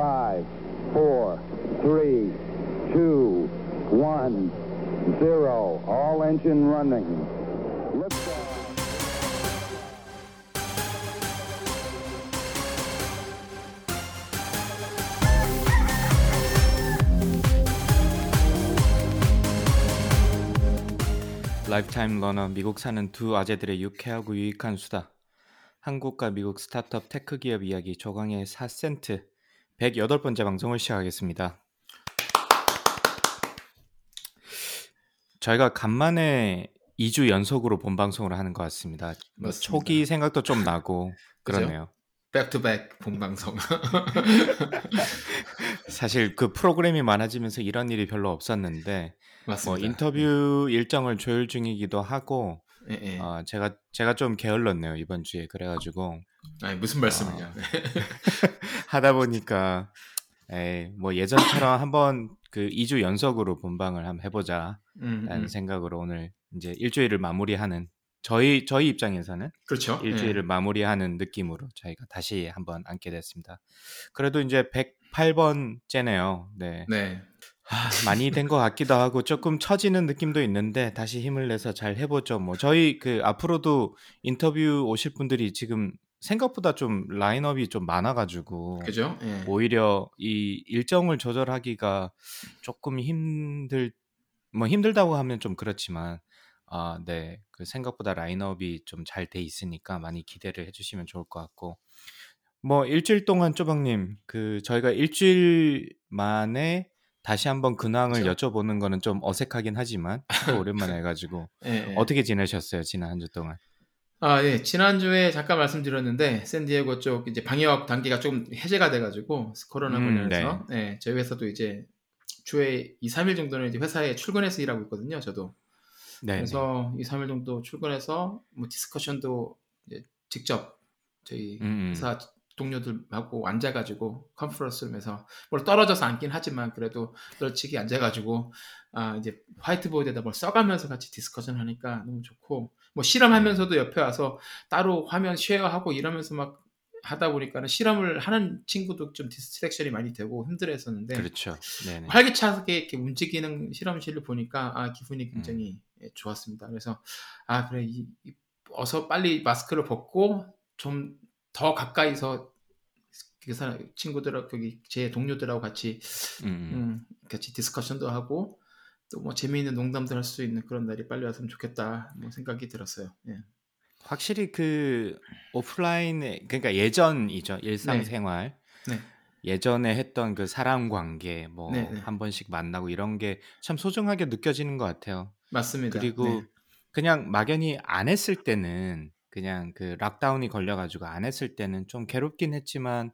5, 4, 3, 2, 1, 0. All engine running. Liftoff. 라이프타임 러너, 미국 사는 두 아재들의 유쾌하고 유익한 수다. 한국과 미국 스타트업 테크 기업 이야기 조강의 4센트 108번째 방송을 시작하겠습니다. 저희가 간만에 2주 연속으로 본방송을 하는 것 같습니다. 맞습니다. 초기 생각도 좀 나고 그러네요. 백투백 본방송. 사실 그 프로그램이 많아지면서 이런 일이 별로 없었는데 뭐 인터뷰 일정을 조율 중이기도 하고 제가 좀 게을렀네요 이번 주에. 그래가지고 아니 무슨 말씀이냐. 하다 보니까 뭐 예전처럼 한번 그 2주 연속으로 본방을 한번 해보자 라는 생각으로 오늘 이제 일주일을 마무리하는, 저희 입장에서는 그렇죠. 일주일을 마무리하는 느낌으로 저희가 다시 한번 앉게 됐습니다. 그래도 이제 108번째네요. 네. 많이 된 것 같기도 하고 조금 처지는 느낌도 있는데 다시 힘을 내서 잘 해보죠. 뭐 저희 그 앞으로도 인터뷰 오실 분들이 지금 생각보다 좀 라인업이 좀 많아가지고 그죠? 예. 오히려 이 일정을 조절하기가 조금 힘들다고 하면 좀 그렇지만 그 생각보다 라인업이 좀 잘 돼 있으니까 많이 기대를 해주시면 좋을 것 같고, 뭐 일주일 동안 쪼박님 그 저희가 일주일 만에 다시 한번 근황을 여쭤보는 거는 좀 어색하긴 하지만 또 오랜만에 해가지고 어떻게 지내셨어요 지난 한 주 동안? 예, 지난주에 잠깐 말씀드렸는데 샌디에고 쪽 이제 방역 단계가 조금 해제가 돼가지고 코로나 관련해서 저희 회사도 이제 주에 2-3일 정도는 이제 회사에 출근해서 일하고 있거든요 저도. 그래서 2-3일 정도 출근해서 뭐 디스커션도 이제 직접 저희 회사 동료들하고 앉아가지고 컨퍼런스 룸에서 뭘 떨어져서 앉긴 하지만 그래도 떨치기 앉아가지고 이제 화이트보드에다 뭘 써가면서 같이 디스커션 하니까 너무 좋고, 뭐 실험하면서도 옆에 와서 따로 화면 쉐어하고 이러면서 막 하다 보니까는 실험을 하는 친구도 좀 디스트랙션이 많이 되고 힘들어했었는데 그렇죠. 네네. 활기차게 이렇게 움직이는 실험실을 보니까 기분이 굉장히 좋았습니다. 그래서 그래 어서 빨리 마스크를 벗고 좀 더 가까이서 그 사람 친구들하고 거기 제 동료들하고 같이 같이 디스커션도 하고 또 뭐 재미있는 농담도 할 수 있는 그런 날이 빨리 왔으면 좋겠다 뭐 생각이 들었어요. 예. 확실히 그 오프라인에, 그러니까 예전이죠 일상생활. 네. 예전에 했던 그 사람 관계 뭐 한 번씩 만나고 이런 게 참 소중하게 느껴지는 것 같아요. 맞습니다. 그리고 그냥 막연히 안 했을 때는, 그냥 그 락다운이 걸려가지고 안 했을 때는 좀 괴롭긴 했지만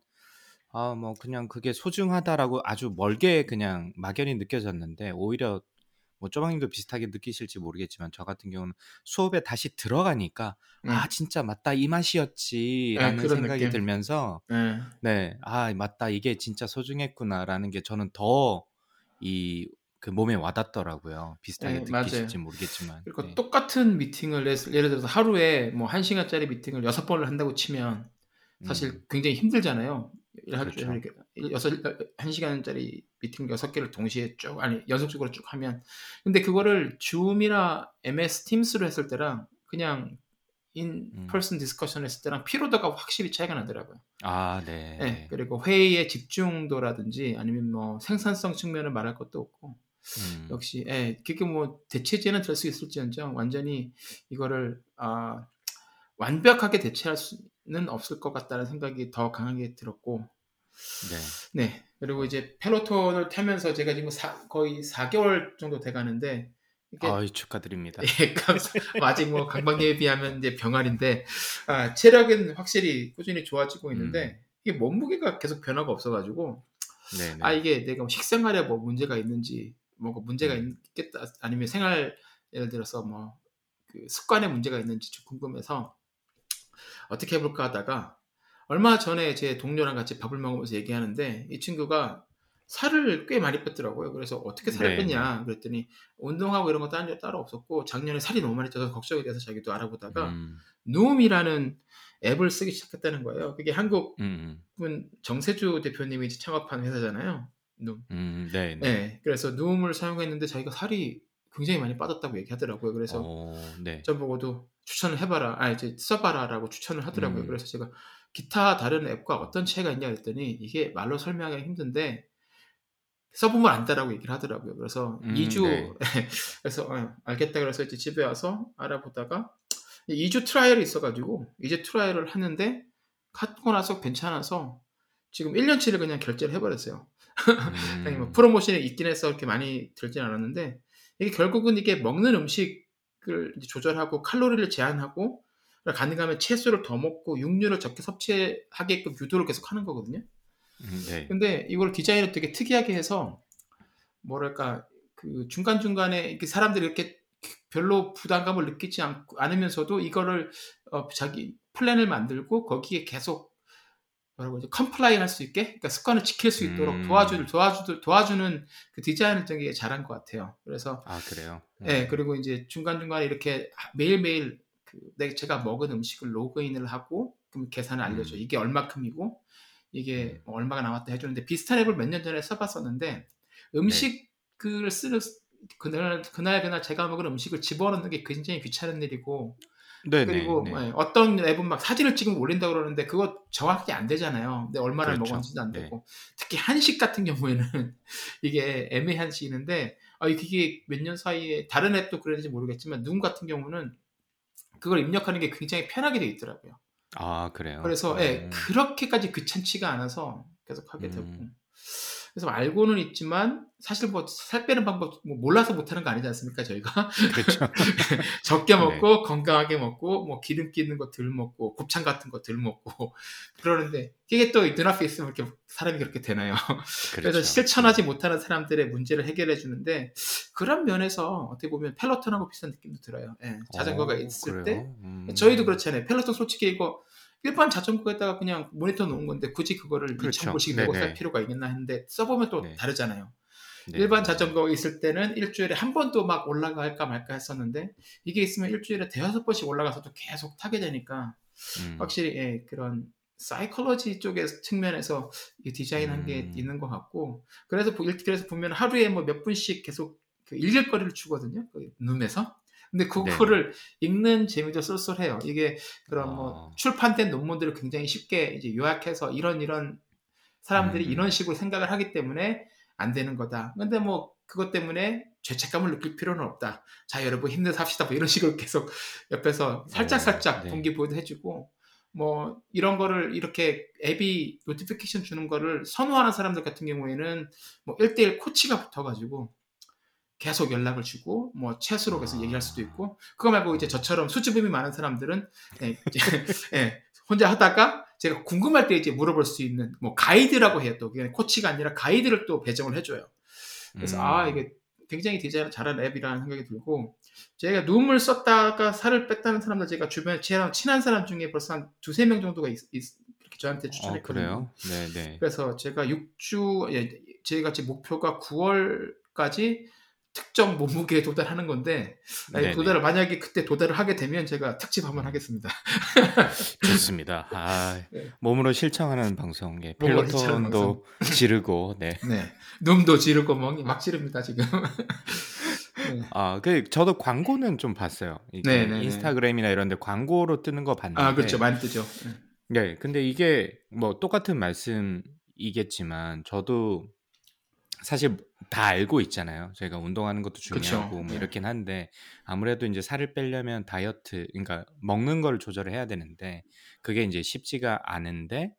뭐 그냥 그게 소중하다라고 아주 멀게 그냥 막연히 느껴졌는데, 오히려 뭐 조방님도 비슷하게 느끼실지 모르겠지만 저 같은 경우는 수업에 다시 들어가니까 진짜 맞다 이 맛이었지라는 생각이 느낌. 들면서 맞다 이게 진짜 소중했구나라는 게 저는 더 이 그 몸에 와닿더라고요. 비슷하게 느끼실지 맞아요. 모르겠지만. 그리고 똑같은 미팅을 예를 들어서 하루에 뭐 1시간짜리 미팅을 6번을 한다고 치면 사실 굉장히 힘들잖아요. 그렇죠. 1시간짜리 미팅 6개를 동시에 연속적으로 쭉 하면. 근데 그거를 줌이나 MS 팀스로 했을 때랑 그냥 인퍼슨 디스커션 했을 때랑 피로도가 확실히 차이가 나더라고요. 네. 그리고 회의의 집중도라든지 아니면 뭐 생산성 측면을 말할 것도 없고 역시 그게 뭐 대체제는 될 수 있을지언정 완전히 이거를 완벽하게 대체할 수는 없을 것 같다는 생각이 더 강하게 들었고. 네. 그리고 이제 펠로톤을 타면서 제가 지금 거의 4개월 정도 돼가는데. 축하드립니다. 아직 뭐 강박에 비하면 이제 병아리인데 체력은 확실히 꾸준히 좋아지고 있는데 이게 몸무게가 계속 변화가 없어가지고. 네네. 이게 내가 식생활에 뭐 문제가 있는지, 뭔가 문제가 있겠다, 아니면 생활 예를 들어서 뭐 그 습관에 문제가 있는지 좀 궁금해서 어떻게 해볼까 하다가 얼마 전에 제 동료랑 같이 밥을 먹으면서 얘기하는데 이 친구가 살을 꽤 많이 뺐더라고요. 그래서 어떻게 살을 뺐냐 그랬더니 운동하고 이런 것도 한 적 따로 없었고 작년에 살이 너무 많이 쪄서 걱정이 돼서 자기도 알아보다가 눔이라는 앱을 쓰기 시작했다는 거예요. 그게 한국 정세주 대표님이 창업한 회사잖아요. 눔. 네. 그래서 눔을 사용했는데 자기가 살이 굉장히 많이 빠졌다고 얘기하더라고요. 그래서 저보고도 추천을 해봐라, 이제 써봐라라고 추천을 하더라고요. 그래서 제가 기타 다른 앱과 어떤 차이가 있냐 그랬더니 이게 말로 설명하기 힘든데 써보면 안다라고 얘기를 하더라고요. 그래서 2주 그래서 알겠다 그래서 이제 집에 와서 알아보다가 2주 트라이얼이 있어가지고 이제 트라이얼을 하는데 갖고 나서 괜찮아서 지금 1년치를 그냥 결제를 해버렸어요. 아니 뭐 프로모션이 있긴 해서 그렇게 많이 들진 않았는데 이게 결국은 이게 먹는 음식을 조절하고 칼로리를 제한하고 가능하면 채소를 더 먹고 육류를 적게 섭취하게끔 유도를 계속 하는 거거든요. 근데 이걸 디자인을 되게 특이하게 해서 뭐랄까 그 중간중간에 사람들이 이렇게 별로 부담감을 느끼지 않으면서도 이거를 자기 플랜을 만들고 거기에 계속 뭐라고 이제 컴플라이 할 수 있게, 그러니까 습관을 지킬 수 있도록 도와주는 그 디자인을 되게 잘한 것 같아요. 그래서 그래요. 네, 그리고 이제 중간중간에 이렇게 매일매일 제가 먹은 음식을 로그인을 하고 그럼 계산을 알려줘. 이게 얼마큼이고 이게 얼마가 남았다 해주는데 비슷한 앱을 몇 년 전에 써봤었는데 음식을 쓰는 그날 제가 먹은 음식을 집어넣는 게 굉장히 귀찮은 일이고 그리고 어떤 앱은 막 사진을 찍으면 올린다고 그러는데 그거 정확히 안 되잖아요. 근데 얼마나 먹었는지도 안 되고 특히 한식 같은 경우에는 이게 애매한 시기인데 이게 몇 년 사이에 다른 앱도 그랬는지 모르겠지만 눔 같은 경우는 그걸 입력하는 게 굉장히 편하게 돼 있더라고요. 그래요? 그래서 그렇게까지 귀찮지가 않아서 계속 하게 되고 그래서 알고는 있지만 사실 뭐 살 빼는 방법 몰라서 못하는 거 아니지 않습니까 저희가? 그렇죠. 적게 먹고 건강하게 먹고 뭐 기름기 있는 거 덜 먹고 곱창 같은 거 덜 먹고 그러는데 이게 또 눈앞에 있으면 이렇게 사람이 그렇게 되나요? 그래서 실천하지 못하는 사람들의 문제를 해결해 주는데 그런 면에서 어떻게 보면 펠로톤하고 비슷한 느낌도 들어요. 자전거가 있을 때 저희도 그렇잖아요. 펠로톤 솔직히 이거 일반 자전거에다가 그냥 모니터 놓은 건데 굳이 그거를 2,000불씩 내고 살 필요가 있겠나 했는데 써보면 또 다르잖아요. 일반 자전거 있을 때는 일주일에 한 번도 막 올라갈까 말까 했었는데 이게 있으면 일주일에 5번씩 올라가서도 계속 타게 되니까 확실히 그런 사이콜로지 쪽의 측면에서 디자인한 게 있는 것 같고 그래서 보면 하루에 뭐 몇 분씩 계속 일일거리를 주거든요. 그 룸에서. 근데 그거를 읽는 재미도 쏠쏠해요. 이게 그런 뭐 출판된 논문들을 굉장히 쉽게 이제 요약해서 이런 사람들이 이런 식으로 생각을 하기 때문에 안 되는 거다. 근데 뭐 그것 때문에 죄책감을 느낄 필요는 없다. 자, 여러분 힘내서 합시다. 뭐 이런 식으로 계속 옆에서 살짝 동기부여도 해주고 뭐 이런 거를 이렇게 앱이 노티피케이션 주는 거를 선호하는 사람들 같은 경우에는 뭐 1:1 코치가 붙어가지고 계속 연락을 주고 뭐 채수로 계속 얘기할 수도 있고 그거 말고 이제 저처럼 수줍음이 많은 사람들은 혼자 하다가 제가 궁금할 때 이제 물어볼 수 있는 뭐 가이드라고 해요. 또 코치가 아니라 가이드를 또 배정을 해줘요. 그래서 이게 굉장히 디자인을 잘하는 앱이라는 생각이 들고 제가 룸을 썼다가 살을 뺐다는 사람들 제가 주변에 친한 사람 중에 벌써 한 2-3명 정도가 이렇게 저한테 추천했거든요. 그래서 제가 6주 제가 제 목표가 9월까지 특정 몸무게에 도달하는 건데 만약에 그때 도달을 하게 되면 제가 특집 한번 하겠습니다. 좋습니다. 몸으로 실천하는 방송. 펠로톤도 지르고 눔도 지르고 막 지릅니다 지금. 저도 광고는 좀 봤어요. 인스타그램이나 이런 데 광고로 뜨는 거 봤는데 그렇죠. 많이 뜨죠. 근데 이게 뭐 똑같은 말씀이겠지만 저도 사실 다 알고 있잖아요. 저희가 운동하는 것도 중요하고 뭐 이렇긴 한데 아무래도 이제 살을 빼려면 다이어트, 그러니까 먹는 걸 조절을 해야 되는데 그게 이제 쉽지가 않은데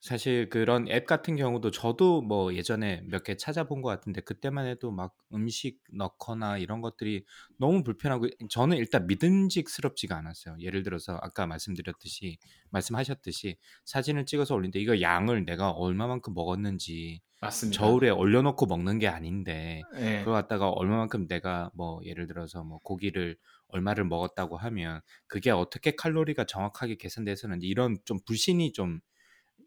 사실 그런 앱 같은 경우도 저도 뭐 예전에 몇 개 찾아본 것 같은데 그때만 해도 막 음식 넣거나 이런 것들이 너무 불편하고 저는 일단 믿음직스럽지가 않았어요. 예를 들어서 아까 말씀하셨듯이 사진을 찍어서 올리는데 이거 양을 내가 얼마만큼 먹었는지 맞습니다. 저울에 올려놓고 먹는 게 아닌데 그걸 갖다가 얼마만큼 내가 뭐 예를 들어서 뭐 고기를 얼마를 먹었다고 하면 그게 어떻게 칼로리가 정확하게 계산돼서는 이런 좀 불신이 좀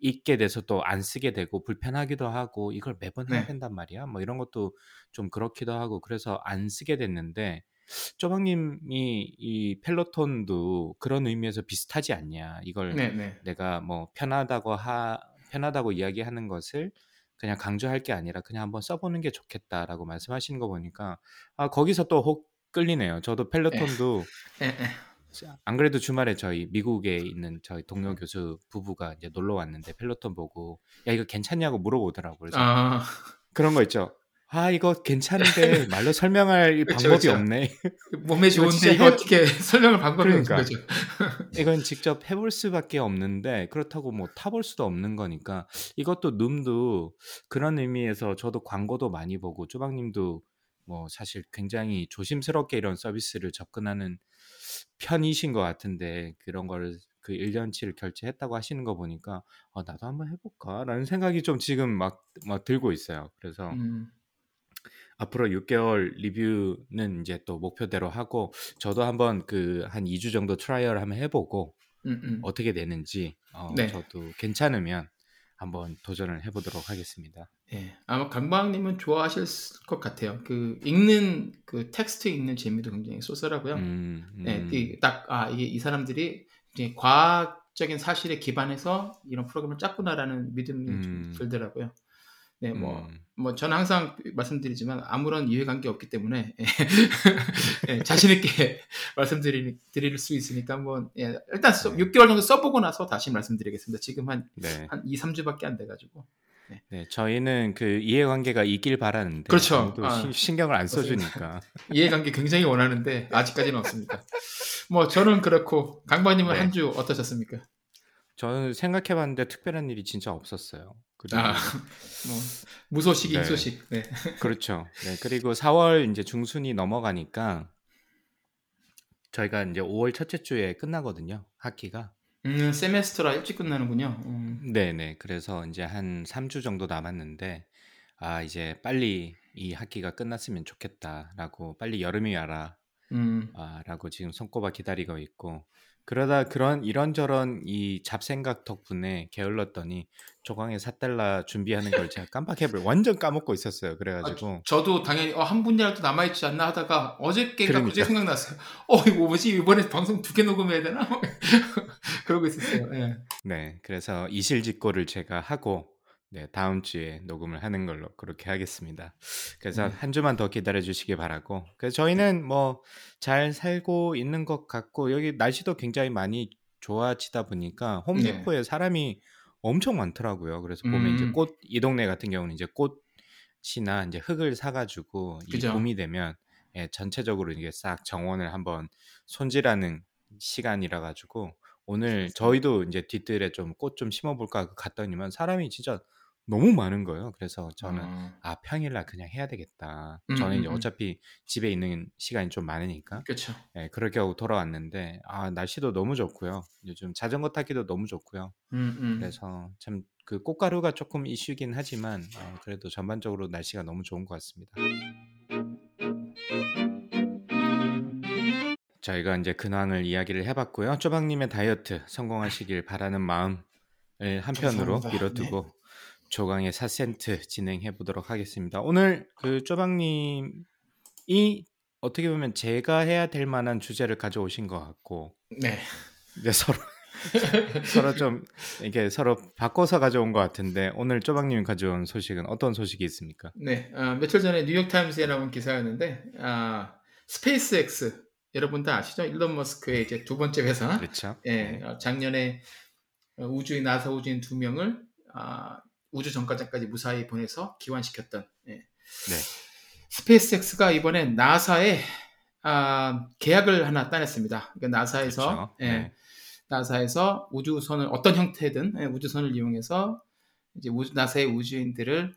있게 돼서 또 안 쓰게 되고 불편하기도 하고 이걸 매번 해야 된단 말이야. 뭐 이런 것도 좀 그렇기도 하고 그래서 안 쓰게 됐는데 조방님이 이 펠로톤도 그런 의미에서 비슷하지 않냐. 이걸 내가 뭐 편하다고 이야기하는 것을 그냥 강조할 게 아니라 그냥 한번 써보는 게 좋겠다라고 말씀하시는 거 보니까 아 거기서 또 혹 끌리네요. 저도 펠로톤도 안 그래도 주말에 저희 미국에 있는 저희 동료 교수 부부가 이제 놀러 왔는데 펠로톤 보고 야 이거 괜찮냐고 물어보더라고요. 그래서 그런 거 있죠. 아 이거 괜찮은데 말로 설명할 방법이 없네. 몸에 좋은데 이거 어떻게 설명할 방법이 없는 거죠. 이건 직접 해볼 수밖에 없는데 그렇다고 뭐 타볼 수도 없는 거니까 이것도 눔도 그런 의미에서 저도 광고도 많이 보고 쪼박님도 뭐 사실 굉장히 조심스럽게 이런 서비스를 접근하는 편이신 것 같은데 그런 걸 그 1년치를 결제했다고 하시는 거 보니까 아, 나도 한번 해볼까라는 생각이 좀 지금 막 들고 있어요. 그래서 앞으로 6개월 리뷰는 이제 또 목표대로 하고 저도 한번 그 한 2주 정도 트라이얼 한번 해보고 어떻게 되는지 저도 괜찮으면 한번 도전을 해보도록 하겠습니다. 네, 아마 강방님은 좋아하실 것 같아요. 그 읽는 그 텍스트 읽는 재미도 굉장히 쏠쏠하고요. 네, 딱 아 이게 이 사람들이 이제 과학적인 사실에 기반해서 이런 프로그램을 짰구나라는 믿음이 좀 들더라고요. 네, 뭐 저는 항상 말씀드리지만 아무런 이해관계 없기 때문에 예, 자신 있게 말씀드릴 수 있으니까 한번 예, 일단 6개월 정도 써보고 나서 다시 말씀드리겠습니다. 지금 한 2, 3주밖에 안 돼가지고. 네. 네, 저희는 그 이해관계가 있길 바라는데 그렇죠. 신경을 안 써주니까 이해관계 굉장히 원하는데 아직까지는 없습니다. 뭐 저는 그렇고 강박님은 한 주 어떠셨습니까? 저는 생각해봤는데 특별한 일이 진짜 없었어요. 뭐 무소식이 소식. 네. 그렇죠. 네. 그리고 4월 이제 중순이 넘어가니까 저희가 이제 5월 첫째 주에 끝나거든요. 학기가. 세메스터라 일찍 끝나는군요. 네네. 그래서 이제 한 3주 정도 남았는데 아 이제 빨리 이 학기가 끝났으면 좋겠다라고 빨리 여름이 와라. 라고 지금 손꼽아 기다리고 있고. 그러다 그런 이런저런 이 잡생각 덕분에 게을렀더니 조강의 4달러 준비하는 걸 제가 완전 까먹고 있었어요. 그래가지고 저도 당연히 한 분야라도 남아있지 않나 하다가 어저께가 갑자기 생각났어요. 이거 뭐지? 이번에 방송 2개 녹음해야 되나? 그러고 있었어요. 네, 그래서 이실직고를 제가 하고 다음 주에 녹음을 하는 걸로 그렇게 하겠습니다. 그래서 한 주만 더 기다려주시기 바라고. 그래서 저희는 뭐 잘 살고 있는 것 같고 여기 날씨도 굉장히 많이 좋아지다 보니까 홈디포에 사람이 엄청 많더라고요. 그래서 봄에 이제 이 동네 같은 경우는 이제 꽃이나 이제 흙을 사가지고 이 봄이 되면 전체적으로 이게 싹 정원을 한번 손질하는 시간이라 가지고 오늘 저희도 이제 뒤뜰에 좀 꽃 좀 심어볼까 갔더니만 사람이 진짜 너무 많은 거예요. 그래서 저는 평일날 그냥 해야 되겠다. 저는 이제 어차피 집에 있는 시간이 좀 많으니까. 그렇죠. 예, 그렇게 하고 돌아왔는데 날씨도 너무 좋고요. 요즘 자전거 타기도 너무 좋고요. 그래서 참 그 꽃가루가 조금 이슈긴 하지만 그래도 전반적으로 날씨가 너무 좋은 것 같습니다. 저희가 이제 근황을 이야기를 해봤고요. 쪼박님의 다이어트 성공하시길 바라는 마음을 한편으로 밀어두고 조강의 4센트 진행해 보도록 하겠습니다. 오늘 그 쪼박님이 어떻게 보면 제가 해야 될 만한 주제를 가져오신 것 같고, 이제 서로 좀 이렇게 서로 바꿔서 가져온 것 같은데 오늘 쪼박님이 가져온 소식은 어떤 소식이 있습니까? 네, 며칠 전에 뉴욕타임스에 나온 기사였는데 스페이스X 여러분 다 아시죠? 일론 머스크의 이제 2번째 회사. 그렇죠. 예, 작년에 우주인 나사 우주인 2명을 우주 정거장까지 무사히 보내서 기환시켰던. 스페이스X가 이번에 나사에 계약을 하나 따냈습니다. 그러니까 나사에서 나사에서 우주선을 어떤 형태든 우주선을 이용해서 이제 나사의 우주인들을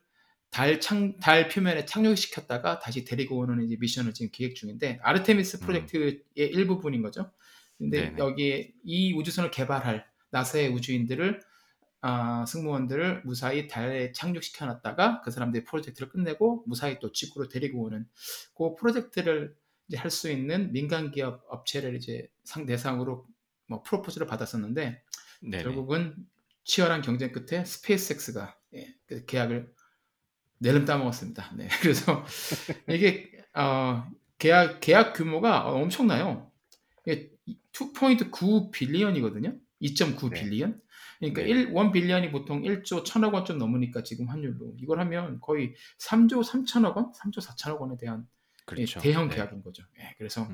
달 표면에 착륙시켰다가 다시 데리고 오는 이제 미션을 지금 기획 중인데 아르테미스 프로젝트의 일부분인 거죠. 근데 여기에 이 우주선을 개발할 나사의 우주인들을 승무원들을 무사히 달에 착륙시켜놨다가 그 사람들이 프로젝트를 끝내고 무사히 또 지구로 데리고 오는 그 프로젝트를 이제 할 수 있는 민간 기업 업체를 이제 대상으로 뭐 프로포즈를 받았었는데 결국은 치열한 경쟁 끝에 스페이스X가 계약을 내름 따먹었습니다. 네, 그래서 이게 계약 규모가 엄청나요. 이게 2.9 빌리언이거든요. 2.9 빌리언. 그러니까 1 빌리언이 보통 1조 1000억 원 좀 넘으니까 지금 환율로 이걸 하면 거의 3조 3천억 원, 3조 4천억 원에 대한 그렇죠. 대형 계약인 거죠. 네, 그래서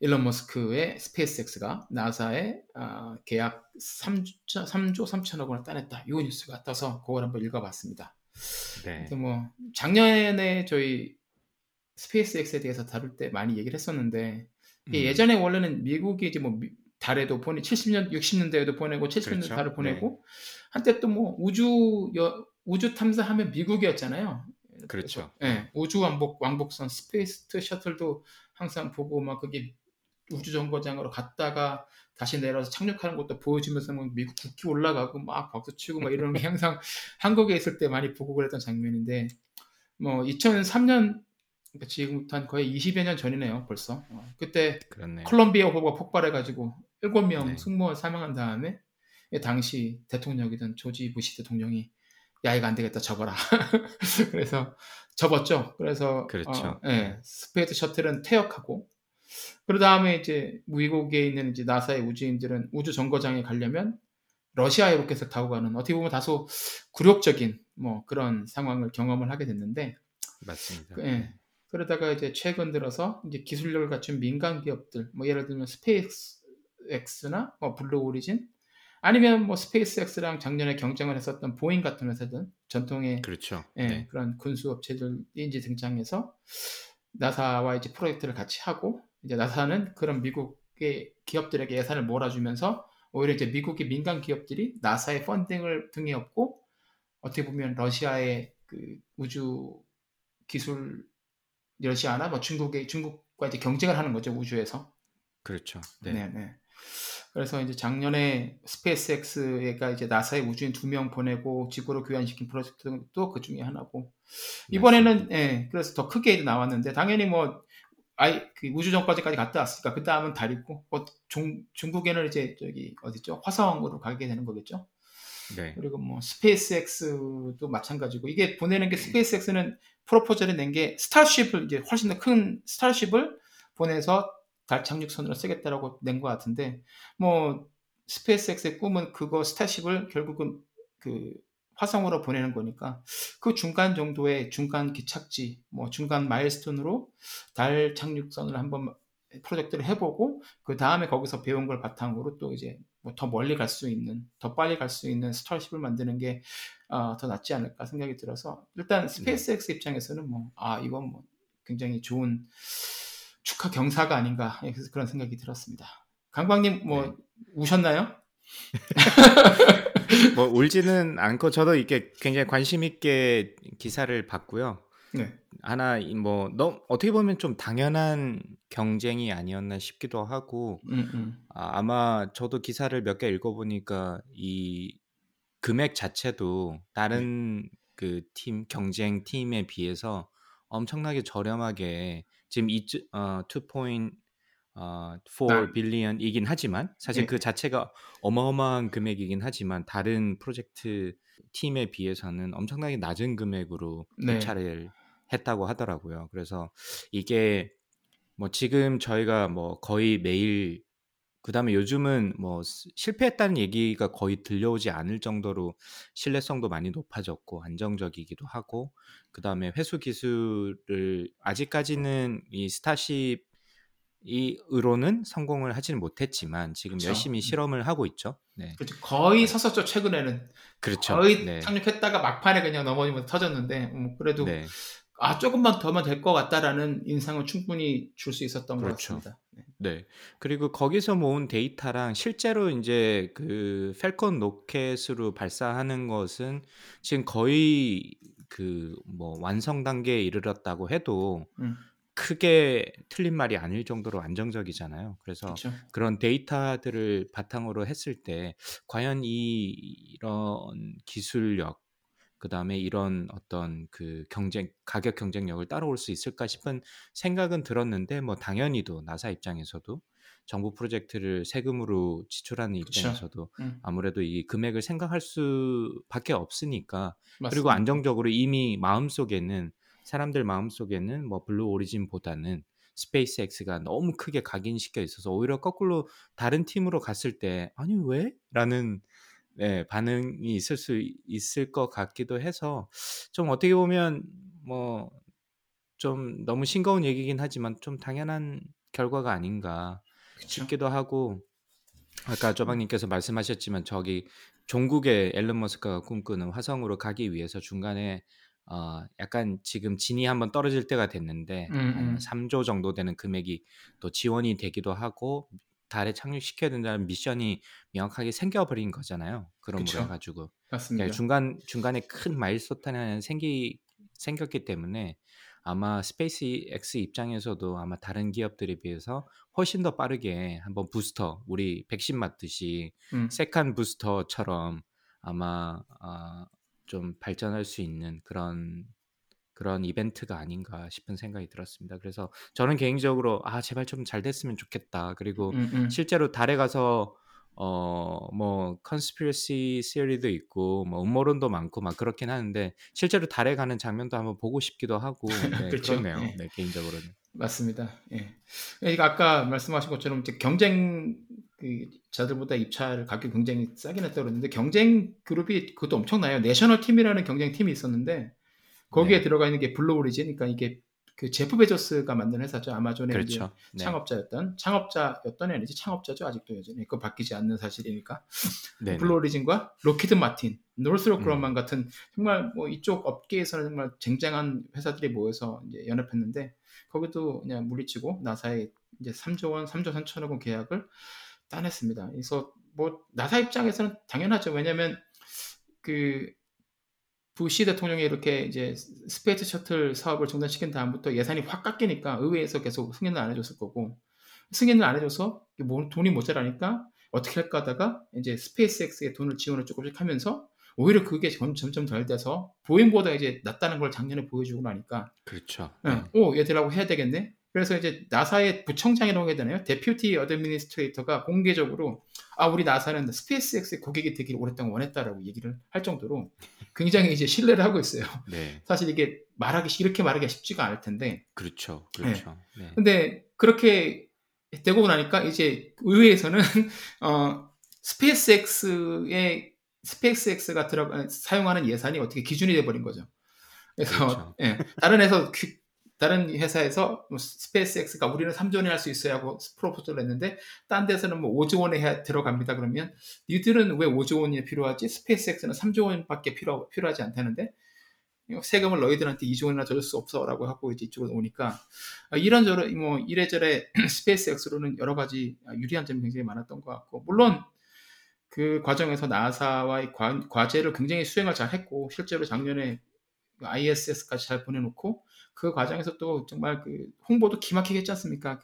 일론 머스크의 스페이스X가 나사의 계약 3조 3천억 원을 따냈다. 이 뉴스가 떠서 그걸 한번 읽어봤습니다. 네. 뭐 작년에 저희 스페이스X에 대해서 다룰 때 많이 얘기를 했었는데 예전에 원래는 미국이 이제 뭐 달에도 보내 70년 60년대에도 보내고 70년대 그렇죠. 달을 보내고 네. 한때 또 뭐 우주 탐사하면 미국이었잖아요. 그렇죠. 네, 우주 왕복선 스페이스 셔틀도 항상 보고 막 그게 우주 정거장으로 갔다가 다시 내려서 착륙하는 것도 보여주면서 막 미국 국기 올라가고 막 박수치고 막 이런 게 항상 한국에 있을 때 많이 보고 그랬던 장면인데 뭐 2003년 그러니까 지금부터 한 거의 20여 년 전이네요 벌써. 그때 그렇네요. 콜롬비아 호가 폭발해가지고 7명 네. 승무원 사망한 다음에 당시 대통령이던 조지 부시 대통령이 야 이거 안 되겠다 접어라. 그래서 접었죠. 그래서 그렇죠. 네, 스페이스 셔틀은 퇴역하고 그 다음에 이제 미국에 있는 이제 나사의 우주인들은 우주 정거장에 가려면 러시아의 로켓을 타고 가는 어떻게 보면 다소 굴욕적인 뭐 그런 상황을 경험을 하게 됐는데 맞습니다. 네. 그러다가 이제 최근 들어서 이제 기술력을 갖춘 민간 기업들 뭐 예를 들면 스페이스X나 뭐 블루 오리진 아니면 뭐 스페이스X랑 작년에 경쟁을 했었던 보잉 같은 회사들 전통의 그렇죠. 예, 네. 그런 군수 업체들이 이제 등장해서 나사와 이제 프로젝트를 같이 하고 이제 나사는 그런 미국의 기업들에게 예산을 몰아주면서 오히려 이제 미국의 민간 기업들이 나사의 펀딩을 등에 업고 어떻게 보면 러시아의 그 우주 기술 러시아나 뭐 중국과 이제 경쟁을 하는 거죠 우주에서. 그렇죠. 네. 네네. 그래서 이제 작년에 스페이스X가 이제 나사에 우주인 2명 보내고 지구로 교환시킨 프로젝트도 그 중에 하나고 이번에는 예, 그래서 더 크게 나왔는데 당연히 뭐 그 우주 정거장까지 갔다 왔으니까 그 다음은 달이고 뭐 중국에는 이제 저기 어디죠 화성으로 가게 되는 거겠죠. 네. 그리고 뭐 스페이스X도 마찬가지고 이게 보내는 게 스페이스X는 프로포저를 낸 게 스타쉽을 이제 훨씬 더 큰 스타쉽을 보내서 달 착륙선으로 쓰겠다라고 낸 것 같은데 뭐 스페이스X의 꿈은 그거 스타쉽을 결국은 그 화성으로 보내는 거니까 그 중간 정도의 중간 기착지 뭐 중간 마일스톤으로 달 착륙선을 한번 프로젝트를 해보고 그 다음에 거기서 배운 걸 바탕으로 또 이제 뭐 더 멀리 갈 수 있는 더 빨리 갈 수 있는 스타쉽을 만드는 게 더 낫지 않을까 생각이 들어서 일단 스페이스X 입장에서는 뭐 이건 뭐 굉장히 좋은 축하 경사가 아닌가 그래서 그런 생각이 들었습니다. 강박님 뭐 네. 우셨나요? 뭐 울지는 않고 저도 이렇게 굉장히 관심 있게 기사를 봤고요. 네. 하나 뭐 너무 어떻게 보면 좀 당연한 경쟁이 아니었나 싶기도 하고 아마 저도 기사를 몇 개 읽어보니까 이 금액 자체도 다른 그 팀 경쟁 팀에 비해서 엄청나게 저렴하게 지금 2.4 빌리언이긴 하지만 사실 네. 그 자체가 어마어마한 금액이긴 하지만 다른 프로젝트 팀에 비해서는 엄청나게 낮은 금액으로 입찰을 네. 했다고 하더라고요. 그래서 이게 뭐 지금 저희가 뭐 거의 매일 그다음에 요즘은 뭐 실패했다는 얘기가 거의 들려오지 않을 정도로 신뢰성도 많이 높아졌고 안정적이기도 하고 그다음에 회수 기술을 아직까지는 이 스타쉽으로는 성공을 하지는 못했지만 지금 그렇죠. 열심히 실험을 하고 있죠. 네. 그렇죠. 거의 섰었죠 최근에는. 그렇죠. 거의 네. 착륙했다가 막판에 그냥 넘어지면서 터졌는데 그래도 네. 조금만 더면 될 것 같다라는 인상을 충분히 줄 수 있었던 그렇죠. 것 같습니다. 네. 그리고 거기서 모은 데이터랑 실제로 이제 그 펠컨 로켓으로 발사하는 것은 지금 거의 그 뭐 완성 단계에 이르렀다고 해도 크게 틀린 말이 아닐 정도로 안정적이잖아요. 그래서 그렇죠. 그런 데이터들을 바탕으로 했을 때 과연 이런 기술력 그다음에 이런 어떤 그 가격 경쟁력을 따라올 수 있을까 싶은 생각은 들었는데 뭐 당연히도 나사 입장에서도 정부 프로젝트를 세금으로 지출하는 입장에서도 아무래도 이 금액을 생각할 수밖에 없으니까. 맞습니다. 그리고 안정적으로 이미 마음속에는 사람들 마음속에는 뭐 블루 오리진보다는 스페이스X가 너무 크게 각인시켜 있어서 오히려 거꾸로 다른 팀으로 갔을 때 아니 왜? 라는 반응이 있을 수 있을 것 같기도 해서 좀 어떻게 보면 뭐 좀 너무 싱거운 얘기긴 하지만 좀 당연한 결과가 아닌가 싶기도 하고, 아까 조방님께서 말씀하셨지만 저기 종국의 앨런 머스크가 꿈꾸는 화성으로 가기 위해서 중간에 약간 지금 진이 한번 떨어질 때가 됐는데 3조 정도 되는 금액이 또 지원이 되기도 하고 달에 착륙시켜야 된다는 미션이 명확하게 생겨버린 거잖아요. 그럼으로 가지고 그러니까 중간에 큰 마일스톤이 하나 생겼기 때문에 아마 스페이스X 입장에서도 아마 다른 기업들에 비해서 훨씬 더 빠르게 한번 부스터, 우리 백신 맞듯이 세컨 부스터처럼 아마 좀 발전할 수 있는 그런 이벤트가 아닌가 싶은 생각이 들었습니다. 그래서 저는 개인적으로 제발 좀 잘 됐으면 좋겠다. 그리고 실제로 달에 가서 뭐 컨스피러시 시어리도 있고 뭐 음모론도 많고 막 그렇긴 하는데 실제로 달에 가는 장면도 한번 보고 싶기도 하고 그렇네요. 예. 네, 개인적으로는 맞습니다. 예. 그러니까 아까 말씀하신 것처럼 이제 경쟁 자들보다 입찰 가격 굉장히 싸긴 했다고 그랬는데 경쟁 그룹이 그것도 엄청나요. 내셔널 팀이라는 경쟁 팀이 있었는데 거기에 들어가 있는 게 블루 오리진, 그러니까 이게 그 제프 베조스가 만든 회사죠. 아마존의 이제 창업자였던 애인지 창업자죠. 아직도 여전히 그거 바뀌지 않는 사실이니까. 블루 오리진과 록히드 마틴, 노스롭 그럼만 같은 정말 뭐 이쪽 업계에서는 정말 쟁쟁한 회사들이 모여서 이제 연합했는데 거기도 그냥 물리치고 나사에 이제 3조 원, 3조 3천억 원 계약을 따냈습니다. 그래서 뭐 나사 입장에서는 당연하죠. 왜냐하면 그 부시 대통령이 이렇게 이제 스페이스 셔틀 사업을 중단시킨 다음부터 예산이 확 깎이니까 의회에서 계속 승인을 안 해줬을 거고, 승인을 안 해줘서 돈이 모자라니까 어떻게 할까 하다가 이제 스페이스X에 돈을 지원을 조금씩 하면서 오히려 그게 점점 덜 돼서 보잉보다 이제 낫다는 걸 작년에 보여주고 나니까 얘들하고 해야 되겠네. 그래서 이제 나사의 부청장이라고 해야 되나요? 데퓨티 어드미니스트레이터가 공개적으로 우리 나사는 스페이스X의 고객이 되기를 오랫동안 원했다라고 얘기를 할 정도로 굉장히 이제 신뢰를 하고 있어요. 네. 사실 이게 이렇게 말하기가 쉽지가 않을 텐데. 그렇죠. 네. 근데 그렇게 되고 나니까 이제 의회에서는 스페이스X가 사용하는 예산이 어떻게 기준이 돼버린 거죠. 그래서 다른 회사에서 스페이스X가 우리는 3조 원에 할 수 있어야 하고 프로포즈를 했는데 딴 데서는 뭐 5조 원에 들어갑니다. 그러면 니들은 왜 5조 원이 필요하지? 스페이스X는 3조 원밖에 필요하지 않다는데 세금을 너희들한테 2조 원이나 줄 수 없어라고 하고 이제 이쪽으로 오니까 이런저런 뭐 이래저래 스페이스X로는 여러 가지 유리한 점이 굉장히 많았던 것 같고, 물론 그 과정에서 나사와의 과제를 굉장히 수행을 잘 했고 실제로 작년에 ISS까지 잘 보내놓고 그 과정에서 또 정말 그 홍보도 기막히게 했지 않습니까?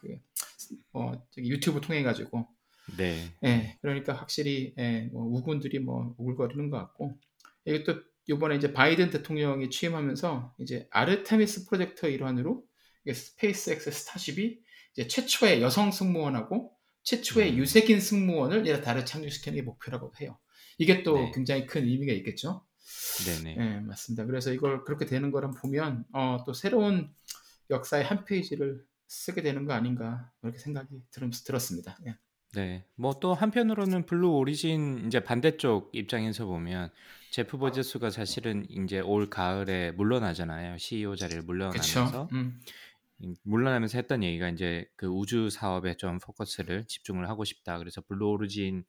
유튜브 통해 가지고. 네. 예. 그러니까 확실히 뭐 우군들이 뭐 우글거리는 것 같고, 이게 또 이번에 이제 바이든 대통령이 취임하면서 이제 아르테미스 프로젝트 일환으로 스페이스X 스타쉽이 이제 최초의 여성 승무원하고 최초의 유색인 승무원을 달에 착륙시키는 게 목표라고 해요. 이게 또 굉장히 큰 의미가 있겠죠. 네네. 네, 맞습니다. 그래서 이걸 그렇게 되는 거랑 보면 또 새로운 역사의 한 페이지를 쓰게 되는 거 아닌가 그렇게 생각이 들었습니다. 네. 네. 뭐 또 한편으로는 블루 오리진 이제 반대쪽 입장에서 보면 제프 베조스가 사실은 이제 올 가을에 물러나잖아요. CEO 자리를 물러나면서. 물러나면서 했던 얘기가 이제 그 우주 사업에 좀 포커스를 집중을 하고 싶다. 그래서 블루 오리진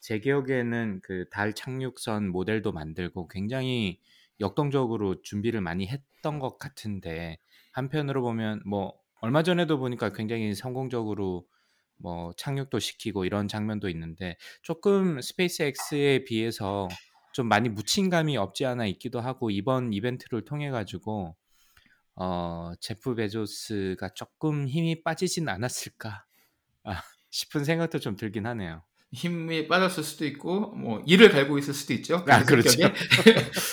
제 기억에는 그 달 착륙선 모델도 만들고 굉장히 역동적으로 준비를 많이 했던 것 같은데, 한편으로 보면 뭐 얼마 전에도 보니까 굉장히 성공적으로 뭐 착륙도 시키고 이런 장면도 있는데 조금 스페이스X에 비해서 좀 많이 묻힌 감이 없지 않아 있기도 하고, 이번 이벤트를 통해 가지고 제프 베조스가 조금 힘이 빠지진 않았을까 싶은 생각도 좀 들긴 하네요. 힘이 빠졌을 수도 있고, 뭐, 이를 갈고 있을 수도 있죠. 그렇죠.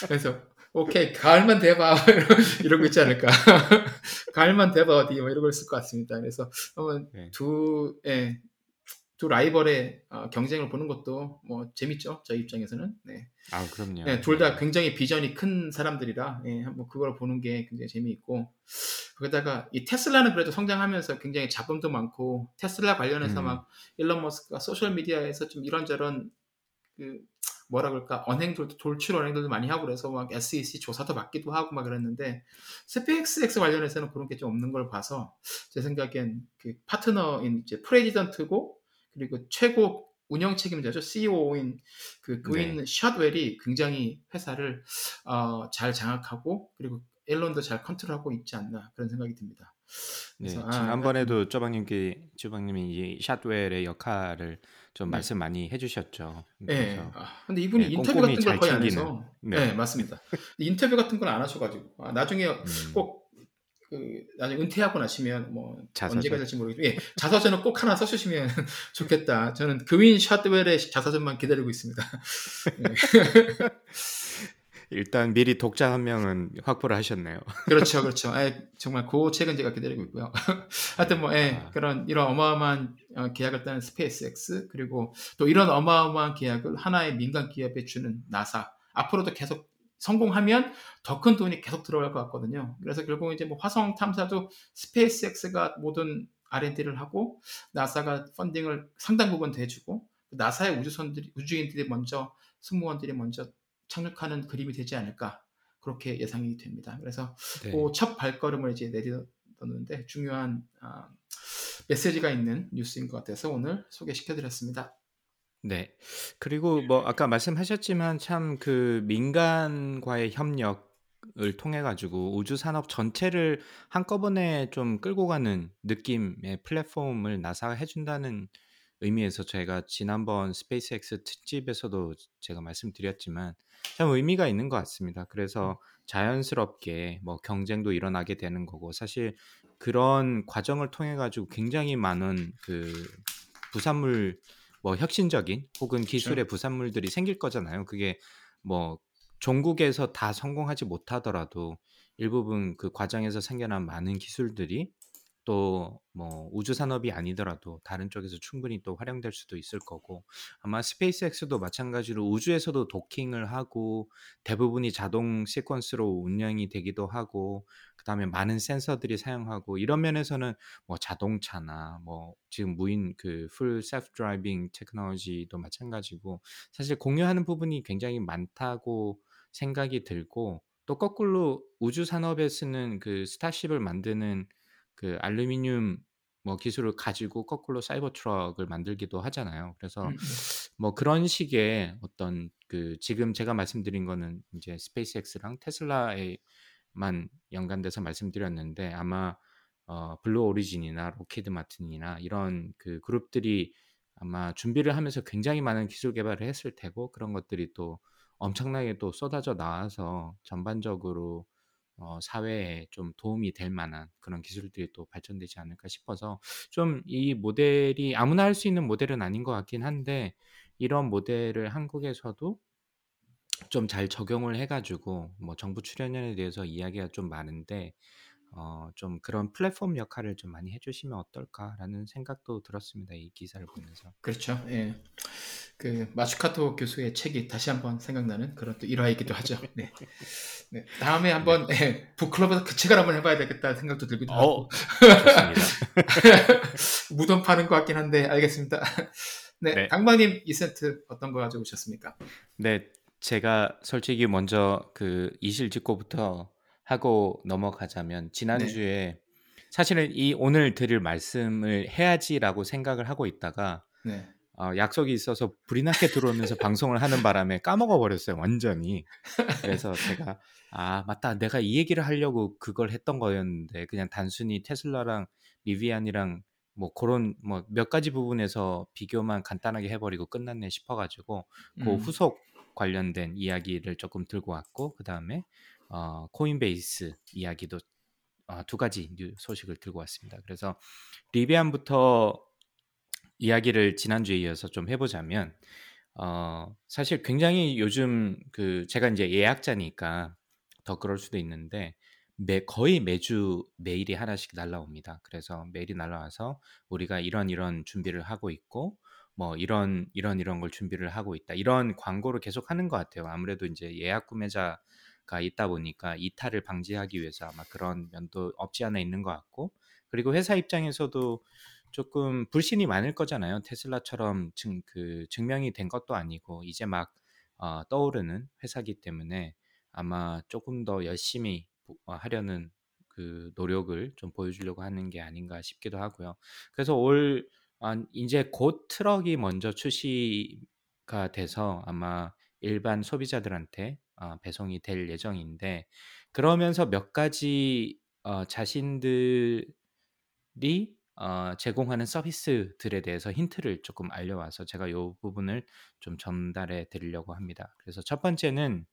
그래서, 오케이, 가을만 돼봐. 이러고 있지 않을까. 가을만 돼봐, 어디. 뭐 이러고 있을 것 같습니다. 그래서 한번 네. 두 라이벌의 경쟁을 보는 것도 뭐 재밌죠. 저희 입장에서는. 네. 아, 그럼요. 네, 둘 다 굉장히 비전이 큰 사람들이라, 예, 한번 그걸 보는 게 굉장히 재미있고. 거기다가 이 테슬라는 그래도 성장하면서 굉장히 자금도 많고, 테슬라 관련해서 막 일론 머스크가 소셜미디어에서 좀 이런저런 그, 뭐라 그럴까, 언행들도, 돌출 언행들도 많이 하고 그래서 막 SEC 조사도 받기도 하고 막 그랬는데, SpaceX 관련해서는 그런 게 좀 없는 걸 봐서, 제 생각엔 그 파트너인 이제 프레지던트고, 그리고 최고 운영 책임자죠. CEO인 그 그윈 셔드웰이 굉장히 회사를 잘 장악하고, 그리고 앨런도 잘 컨트롤하고 있지 않나 그런 생각이 듭니다. 네, 지난번에도 조방님이 샷웰의 역할을 좀 말씀 많이 해주셨죠. 네. 근데 이분이 인터뷰 같은 걸 거의 안 해서. 네, 맞습니다. 인터뷰 같은 걸 안 하셔가지고 나중에 꼭 나중에 은퇴하고 나시면 뭐 언제가 될지 모르겠지만 예, 자서전은 꼭 하나 써주시면 좋겠다. 저는 그윈 샷웰의 자서전만 기다리고 있습니다. 네. 일단 미리 독자 한 명은 확보를 하셨네요. 그렇죠, 그렇죠. 정말 그 책은 제가 기다리고 있고요. 하여튼 뭐 이런 어마어마한 계약을 따는 스페이스X, 그리고 또 이런 어마어마한 계약을 하나의 민간 기업에 주는 나사, 앞으로도 계속 성공하면 더 큰 돈이 계속 들어갈 것 같거든요. 그래서 결국 이제 뭐 화성 탐사도 스페이스X가 모든 R&D를 하고, 나사가 펀딩을 상당 부분 대주고, 나사의 우주인들이 먼저 승무원들이 먼저 착륙하는 그림이 되지 않을까 그렇게 예상이 됩니다. 그래서 네. 그 첫 발걸음을 이제 내딛었는데 중요한 메시지가 있는 뉴스인 것 같아서 오늘 소개시켜드렸습니다. 네. 그리고 뭐 아까 말씀하셨지만 참 그 민간과의 협력을 통해 가지고 우주 산업 전체를 한꺼번에 좀 끌고 가는 느낌의 플랫폼을 나사가 해준다는 의미에서 제가 지난번 스페이스X 특집에서도 제가 말씀드렸지만 참 의미가 있는 것 같습니다. 그래서 자연스럽게 뭐 경쟁도 일어나게 되는 거고, 사실 그런 과정을 통해 가지고 굉장히 많은 그 부산물, 뭐 혁신적인 혹은 기술의 부산물들이 생길 거잖아요. 그게 뭐 종국에서 다 성공하지 못하더라도 일부분 그 과정에서 생겨난 많은 기술들이 또 뭐 우주 산업이 아니더라도 다른 쪽에서 충분히 또 활용될 수도 있을 거고, 아마 스페이스X도 마찬가지로 우주에서도 도킹을 하고 대부분이 자동 시퀀스로 운영이 되기도 하고, 그다음에 많은 센서들이 사용하고, 이런 면에서는 뭐 자동차나 뭐 지금 무인 그 풀 셀프 드라이빙 테크놀로지도 마찬가지고 사실 공유하는 부분이 굉장히 많다고 생각이 들고, 또 거꾸로 우주 산업에 쓰는 그 스타쉽을 만드는 그 알루미늄 뭐 기술을 가지고 거꾸로 사이버 트럭을 만들기도 하잖아요. 그래서 뭐 그런 식의 어떤 그 지금 제가 말씀드린 거는 이제 스페이스X랑 테슬라에만 연관돼서 말씀드렸는데, 아마 블루 오리진이나 록히드 마틴이나 이런 그 그룹들이 아마 준비를 하면서 굉장히 많은 기술 개발을 했을 테고, 그런 것들이 또 엄청나게 또 쏟아져 나와서 전반적으로 사회에 좀 도움이 될 만한 그런 기술들이 또 발전되지 않을까 싶어서, 좀 이 모델이 아무나 할 수 있는 모델은 아닌 것 같긴 한데, 이런 모델을 한국에서도 좀 잘 적용을 해가지고 뭐 정부 출연연에 대해서 이야기가 좀 많은데 좀 그런 플랫폼 역할을 좀 많이 해주시면 어떨까라는 생각도 들었습니다. 이 기사를 보면서. 그렇죠. 예. 그 마츠카토 교수의 책이 다시 한번 생각나는 그런 또 일화이기도 하죠. 네. 네. 다음에 한번 예, 북클럽에서 그 책을 한번 해봐야 되겠다는 생각도 들기도 하고. 좋습니다. 무덤 파는 것 같긴 한데 알겠습니다. 네. 강박님 2센트 어떤 거 가지고 오셨습니까? 네. 제가 솔직히 먼저 그 이실직고부터 하고 넘어가자면, 지난주에 사실은 이 오늘 드릴 말씀을 해야지라고 생각을 하고 있다가 약속이 있어서 불이 나게 들어오면서 방송을 하는 바람에 까먹어버렸어요. 완전히. 그래서 제가 맞다, 내가 이 얘기를 하려고 그걸 했던 거였는데 그냥 단순히 테슬라랑 리비안이랑 뭐 그런 뭐 몇 가지 부분에서 비교만 간단하게 해버리고 끝났네 싶어가지고 그 후속 관련된 이야기를 조금 들고 왔고, 그 다음에 코인베이스 이야기도 두 가지 소식을 들고 왔습니다. 그래서 리비안부터 이야기를 지난주에 이어서 좀 해보자면, 사실 굉장히 요즘 그 제가 이제 예약자니까 더 그럴 수도 있는데 거의 매주 메일이 하나씩 날라옵니다. 그래서 메일이 날라와서 우리가 이런 준비를 하고 있고 뭐 이런 걸 준비를 하고 있다. 이런 광고를 계속 하는 것 같아요. 아무래도 이제 예약 구매자가 있다 보니까 이탈을 방지하기 위해서 아마 그런 면도 없지 않아 있는 것 같고, 그리고 회사 입장에서도 조금 불신이 많을 거잖아요. 테슬라처럼 증명이 된 것도 아니고 이제 막 떠오르는 회사기 때문에 아마 조금 더 열심히 하려는 그 노력을 좀 보여주려고 하는 게 아닌가 싶기도 하고요. 그래서 이제 곧 트럭이 먼저 출시가 돼서 아마 일반 소비자들한테 배송이 될 예정인데, 그러면서 몇 가지 자신들이 제공하는 서비스들에 대해서 힌트를 조금 알려와서 제가 이 부분을 좀 전달해 드리려고 합니다. 그래서 첫 번째는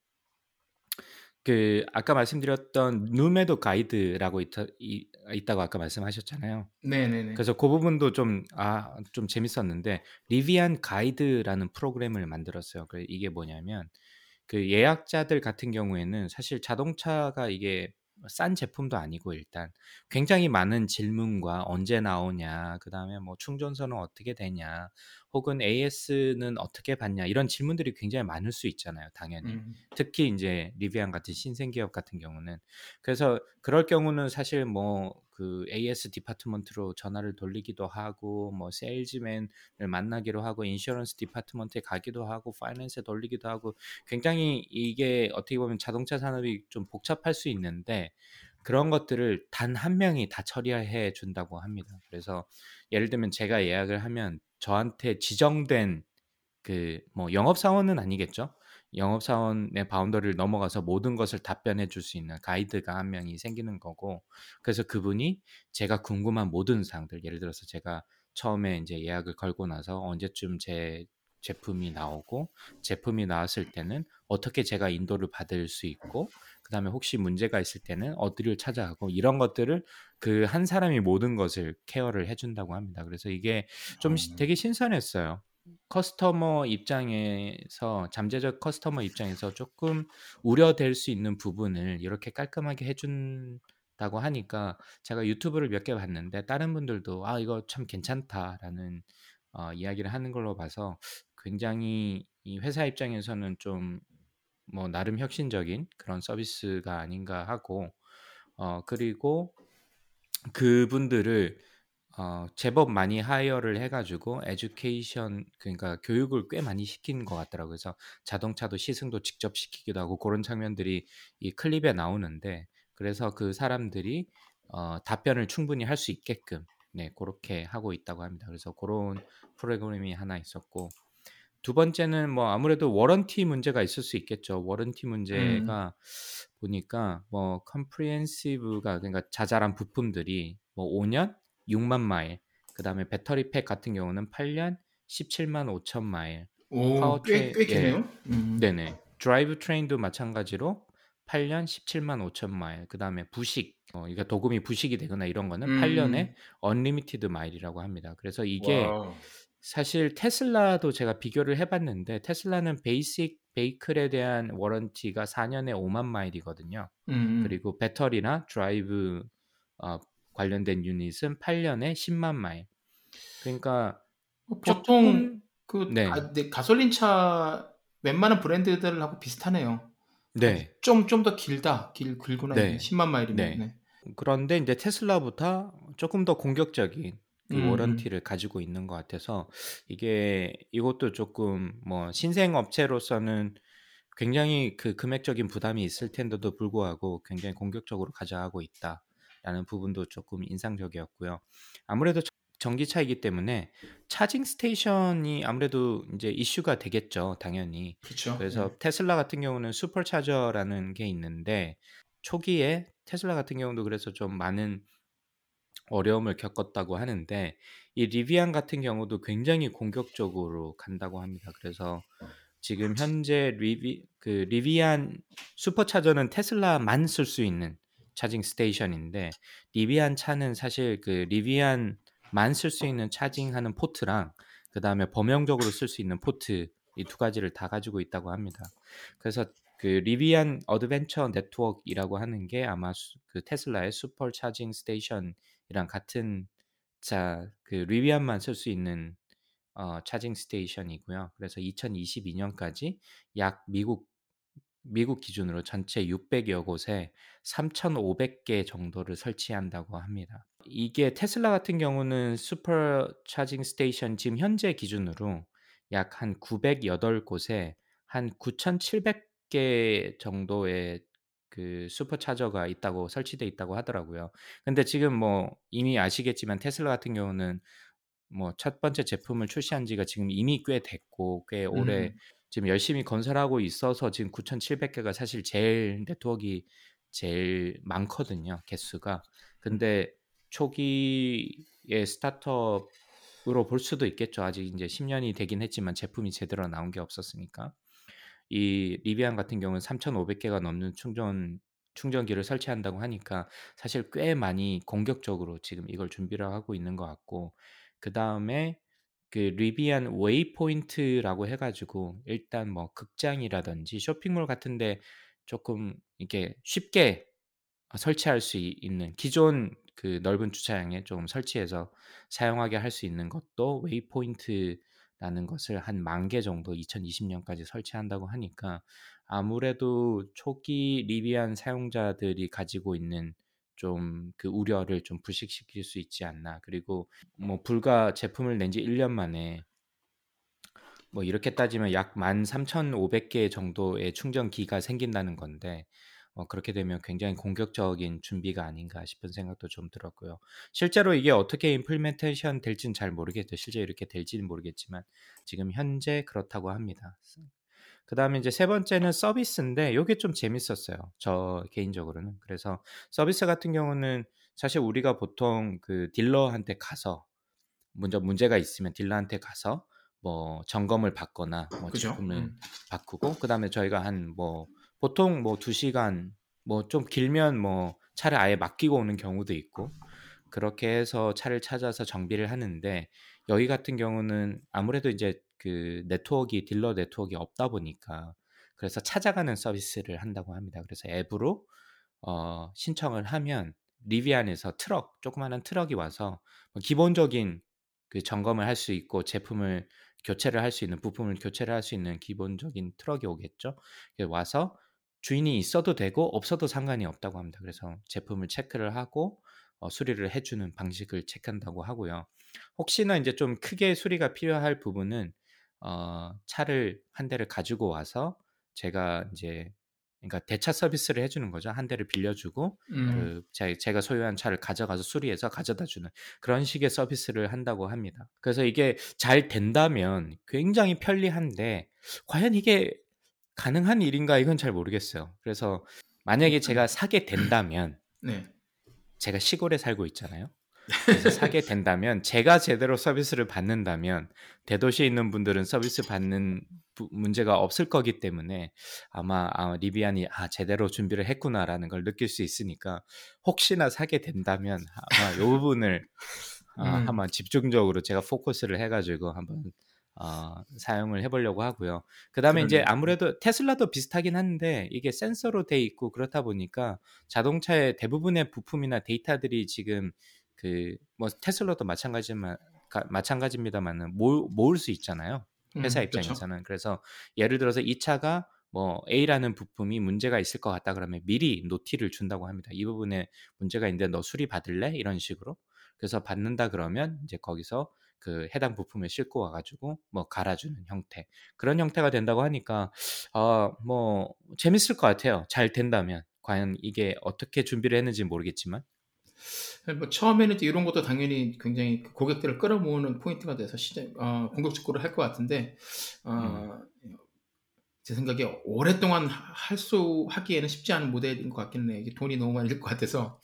아까 말씀드렸던 누메도 가이드라고 있다고 아까 말씀하셨잖아요. 네네네. 그래서 그 부분도 좀 재밌었는데, 리비안 가이드라는 프로그램을 만들었어요. 이게 뭐냐면 예약자들 같은 경우에는 사실 자동차가 이게 싼 제품도 아니고 일단 굉장히 많은 질문과 언제 나오냐, 그 다음에 뭐 충전선은 어떻게 되냐, 혹은 AS는 어떻게 받냐, 이런 질문들이 굉장히 많을 수 있잖아요. 당연히 특히 이제 리비안 같은 신생기업 같은 경우는. 그래서 그럴 경우는 사실 뭐 그 AS 디파트먼트로 전화를 돌리기도 하고, 뭐 세일즈맨을 만나기로 하고, 인슈런스 디파트먼트에 가기도 하고, 파이낸스에 돌리기도 하고, 굉장히 이게 어떻게 보면 자동차 산업이 좀 복잡할 수 있는데 그런 것들을 단 한 명이 다 처리해 준다고 합니다. 그래서 예를 들면 제가 예약을 하면 저한테 지정된 영업사원은 아니겠죠? 영업사원의 바운더리를 넘어가서 모든 것을 답변해 줄 수 있는 가이드가 한 명이 생기는 거고, 그래서 그분이 제가 궁금한 모든 사항들, 예를 들어서 제가 처음에 이제 예약을 걸고 나서 언제쯤 제 제품이 나오고, 제품이 나왔을 때는 어떻게 제가 인도를 받을 수 있고, 그 다음에 혹시 문제가 있을 때는 어디를 찾아가고, 이런 것들을 그 한 사람이 모든 것을 케어를 해준다고 합니다. 그래서 이게 좀 되게 신선했어요. 잠재적 커스터머 입장에서 조금 우려될 수 있는 부분을 이렇게 깔끔하게 해준다고 하니까, 제가 유튜브를 몇 개 봤는데 다른 분들도 이거 참 괜찮다라는 이야기를 하는 걸로 봐서 굉장히 이 회사 입장에서는 좀 뭐 나름 혁신적인 그런 서비스가 아닌가 하고, 그리고 그분들을 제법 많이 하이어를 해가지고 에듀케이션, 그러니까 교육을 꽤 많이 시킨 것 같더라고요. 그래서 자동차도 시승도 직접 시키기도 하고, 그런 장면들이 이 클립에 나오는데, 그래서 그 사람들이 답변을 충분히 할 수 있게끔 그렇게 하고 있다고 합니다. 그래서 그런 프로그램이 하나 있었고, 두 번째는 뭐 아무래도 워런티 문제가 있을 수 있겠죠. 워런티 문제가 보니까 뭐 컴프리헨시브가, 그러니까 자잘한 부품들이 뭐 5년 6만 마일, 그 다음에 배터리 팩 같은 경우는 8년 17만 5천 마일. 오, 꽤 기네요. 네네. 드라이브 트레인도 마찬가지로 8년 17만 5천 마일. 그 다음에 부식, 그러니까 도금이 부식이 되거나 이런 거는 8년에 언리미티드 마일이라고 합니다. 그래서 이게 와우. 사실 테슬라도 제가 비교를 해봤는데, 테슬라는 베이식 베이클에 대한 워런티가 4년에 5만 마일이거든요. 그리고 배터리나 드라이브 관련된 유닛은 8년에 10만 마일. 그러니까 보통 가솔린 차 웬만한 브랜드들하고 비슷하네요. 네. 좀 더 길다. 길구나. 네. 10만 마일이면. 네. 네. 그런데 이제 테슬라보다 조금 더 공격적인 워런티를 가지고 있는 것 같아서, 이것도 조금 뭐 신생 업체로서는 굉장히 그 금액적인 부담이 있을 텐데도 불구하고 굉장히 공격적으로 가져가고 있다라는 부분도 조금 인상적이었고요. 아무래도 전기차이기 때문에 차징 스테이션이 아무래도 이제 이슈가 되겠죠, 당연히. 그쵸? 그래서 네. 테슬라 같은 경우는 슈퍼차저라는 게 있는데, 초기에 테슬라 같은 경우도 그래서 좀 많은 어려움을 겪었다고 하는데, 이 리비안 같은 경우도 굉장히 공격적으로 간다고 합니다. 그래서 지금 현재 리비안 슈퍼차저는 테슬라만 쓸 수 있는 차징 스테이션인데, 리비안 차는 사실 리비안만 쓸 수 있는 차징하는 포트랑 그 다음에 범용적으로 쓸 수 있는 포트, 이 두 가지를 다 가지고 있다고 합니다. 그래서 그 리비안 어드벤처 네트워크이라고 하는 게 아마 그 테슬라의 슈퍼 차징 스테이션이랑 같은 자, 그 리비안만 쓸 수 있는 차징 스테이션이고요. 그래서 2022년까지 약 미국 기준으로 전체 600여 곳에 3,500개 정도를 설치한다고 합니다. 이게 테슬라 같은 경우는 슈퍼 차징 스테이션 지금 현재 기준으로 약 한 908곳에 한 9,700개 정도의 그 슈퍼 차저가 있다고 설치돼 있다고 하더라고요. 근데 지금 뭐 이미 아시겠지만 테슬라 같은 경우는 뭐 첫 번째 제품을 출시한 지가 지금 이미 꽤 됐고 꽤 오래 지금 열심히 건설하고 있어서 지금 9,700개가 사실 제일 네트워크가 제일 많거든요, 개수가. 근데 초기의 스타트업으로 볼 수도 있겠죠. 아직 이제 10년이 되긴 했지만 제품이 제대로 나온 게 없었으니까. 이 리비안 같은 경우는 3,500개가 넘는 충전기를 설치한다고 하니까 사실 꽤 많이 공격적으로 지금 이걸 준비를 하고 있는 것 같고, 그 다음에 그 리비안 웨이포인트라고 해가지고 일단 뭐 극장이라든지 쇼핑몰 같은데 조금 이렇게 쉽게 설치할 수 있는 기존 그 넓은 주차장에 좀 설치해서 사용하게 할 수 있는 것도 웨이포인트라는 것을 한 10,000개 정도 2020년까지 설치한다고 하니까 아무래도 초기 리비안 사용자들이 가지고 있는 좀 그 우려를 좀 불식시킬 수 있지 않나. 그리고 뭐 불과 제품을 낸 지 1년 만에 뭐 이렇게 따지면 약 13,500개 정도의 충전기가 생긴다는 건데 그렇게 되면 굉장히 공격적인 준비가 아닌가 싶은 생각도 좀 들었고요. 실제로 이게 어떻게 임플리멘테이션 될지는 잘 모르겠어요. 실제 이렇게 될지는 모르겠지만 지금 현재 그렇다고 합니다. 그 다음에 이제 세 번째는 서비스인데 이게 좀 재밌었어요, 저 개인적으로는. 그래서 서비스 같은 경우는 사실 우리가 보통 그 딜러한테 가서 문제가 있으면 딜러한테 가서 뭐 점검을 받거나 뭐 제품을 바꾸고, 그 다음에 저희가 한 뭐 보통 뭐 2시간 뭐 좀 길면 뭐 차를 아예 맡기고 오는 경우도 있고 그렇게 해서 차를 찾아서 정비를 하는데, 여기 같은 경우는 아무래도 이제 그 네트워크가 딜러 네트워크가 없다 보니까 그래서 찾아가는 서비스를 한다고 합니다. 그래서 앱으로 신청을 하면 리비안에서 조그마한 트럭이 와서 기본적인 그 점검을 할 수 있고 제품을 교체를 할 수 있는 부품을 교체를 할 수 있는 기본적인 트럭이 오겠죠. 와서 주인이 있어도 되고 없어도 상관이 없다고 합니다. 그래서 제품을 체크를 하고 수리를 해주는 방식을 체크한다고 하고요. 혹시나 이제 좀 크게 수리가 필요할 부분은 차를 한 대를 가지고 와서 제가 이제 그러니까 대차 서비스를 해주는 거죠. 한 대를 빌려주고 그 제가 소유한 차를 가져가서 수리해서 가져다주는 그런 식의 서비스를 한다고 합니다. 그래서 이게 잘 된다면 굉장히 편리한데 과연 이게 가능한 일인가 이건 잘 모르겠어요. 그래서 만약에 제가 사게 된다면 네. 제가 시골에 살고 있잖아요. 그래서 사게 된다면 제가 제대로 서비스를 받는다면 대도시에 있는 분들은 서비스 받는 문제가 없을 거기 때문에 아마 리비안이 제대로 준비를 했구나라는 걸 느낄 수 있으니까 혹시나 사게 된다면 아마 이 부분을 아마 집중적으로 제가 포커스를 해가지고 한번 사용을 해보려고 하고요. 그 다음에 이제 아무래도 테슬라도 비슷하긴 한데 이게 센서로 돼 있고 그렇다 보니까 자동차의 대부분의 부품이나 데이터들이 지금 그 뭐 테슬라도 마찬가지입니다만은 모을 수 있잖아요, 회사 입장에서는. 그쵸. 그래서 예를 들어서 이 차가 뭐 A라는 부품이 문제가 있을 것 같다 그러면 미리 노티를 준다고 합니다. 이 부분에 문제가 있는데 너 수리 받을래? 이런 식으로. 그래서 받는다 그러면 이제 거기서 그 해당 부품을 싣고 와가지고 뭐 갈아주는 형태, 그런 형태가 된다고 하니까 뭐 재밌을 것 같아요. 잘 된다면. 과연 이게 어떻게 준비를 했는지 모르겠지만 뭐 처음에는 이런 것도 당연히 굉장히 고객들을 끌어모으는 포인트가 돼서 공격적으로 할 것 같은데 제 생각에 오랫동안 하기에는 쉽지 않은 모델인 것 같긴 해요. 이게 돈이 너무 많이 들 것 같아서.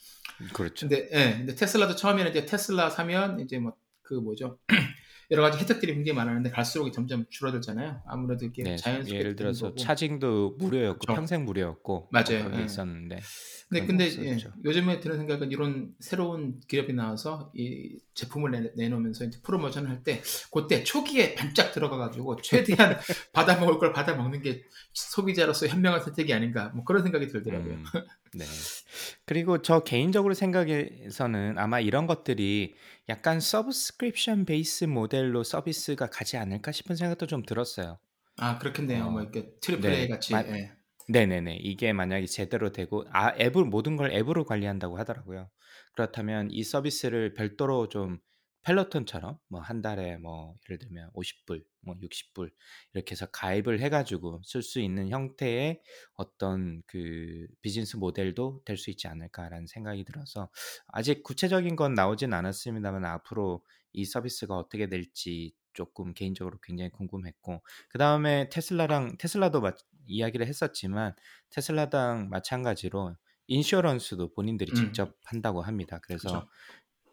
그렇죠. 근데 테슬라도 처음에는 이제 테슬라 사면 이제 뭐 그 뭐죠 여러 가지 혜택들이 굉장히 많았는데 갈수록 점점 줄어들잖아요. 아무래도 이게 네, 자연스럽게 예를 들어서 거고. 차징도 무료였고 그렇죠. 평생 무료였고 맞아요. 예. 있었는데. 네, 근데 예, 요즘에 드는 생각은 이런 새로운 기업이 나와서 이 제품을 내놓으면서 이제 프로모션을 할 때 그때 초기에 반짝 들어가가지고 최대한 받아 먹을 걸 받아 먹는 게 소비자로서 현명한 선택이 아닌가 뭐 그런 생각이 들더라고요. 네. 그리고 저 개인적으로 생각에서는 아마 이런 것들이 약간 서브스크립션 베이스 모델로 서비스가 가지 않을까 싶은 생각도 좀 들었어요. 아 그렇겠네요. 뭐 이렇게 트리플 A 같이. 네. 네네네. 이게 만약에 제대로 되고 앱을 모든 걸 앱으로 관리한다고 하더라고요. 그렇다면 이 서비스를 별도로 좀 펠로톤처럼 뭐 한 달에 뭐 예를 들면 50불, 뭐 60불 이렇게 해서 가입을 해가지고 쓸 수 있는 형태의 어떤 그 비즈니스 모델도 될 수 있지 않을까라는 생각이 들어서 아직 구체적인 건 나오진 않았습니다만 앞으로 이 서비스가 어떻게 될지 조금 개인적으로 굉장히 궁금했고 그 다음에 테슬라도 이야기를 했었지만 테슬라랑 마찬가지로 인슈어런스도 본인들이 직접 한다고 합니다. 그래서 그렇죠.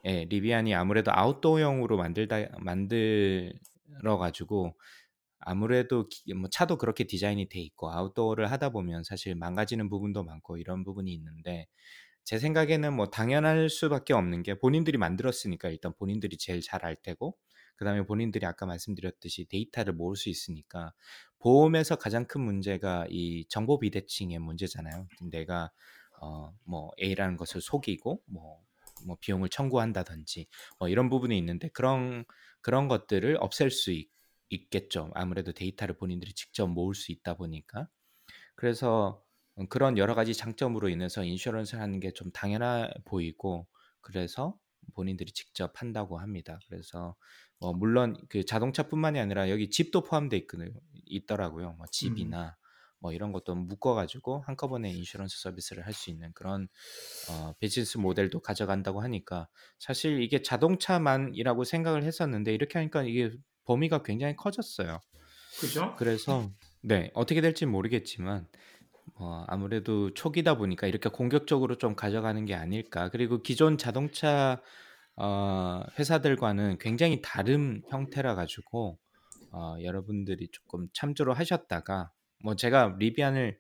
예, 리비안이 아무래도 아웃도어용으로 만들어가지고 아무래도 뭐 차도 그렇게 디자인이 돼 있고 아웃도어를 하다 보면 사실 망가지는 부분도 많고 이런 부분이 있는데 제 생각에는 뭐 당연할 수밖에 없는 게 본인들이 만들었으니까 일단 본인들이 제일 잘 알 테고 그 다음에 본인들이 아까 말씀드렸듯이 데이터를 모을 수 있으니까 보험에서 가장 큰 문제가 이 정보 비대칭의 문제잖아요. 내가 뭐 A라는 것을 속이고 뭐 비용을 청구한다든지 뭐 이런 부분이 있는데 그런 것들을 없앨 수 있겠죠. 아무래도 데이터를 본인들이 직접 모을 수 있다 보니까 그래서 그런 여러 가지 장점으로 인해서 인슈런스를 하는 게 좀 당연해 보이고 그래서 본인들이 직접 한다고 합니다. 그래서 뭐 물론 그 자동차뿐만이 아니라 여기 집도 포함돼 있더라고요. 뭐 집이나 뭐 이런 것도 묶어가지고 한꺼번에 인슈런스 서비스를 할 수 있는 그런 비즈니스 모델도 가져간다고 하니까 사실 이게 자동차만이라고 생각을 했었는데 이렇게 하니까 이게 범위가 굉장히 커졌어요. 그죠? 그래서 네 어떻게 될지 모르겠지만 아무래도 초기다 보니까 이렇게 공격적으로 좀 가져가는 게 아닐까. 그리고 기존 자동차 회사들과는 굉장히 다른 형태라 가지고 여러분들이 조금 참조로 하셨다가 뭐 제가 리비안을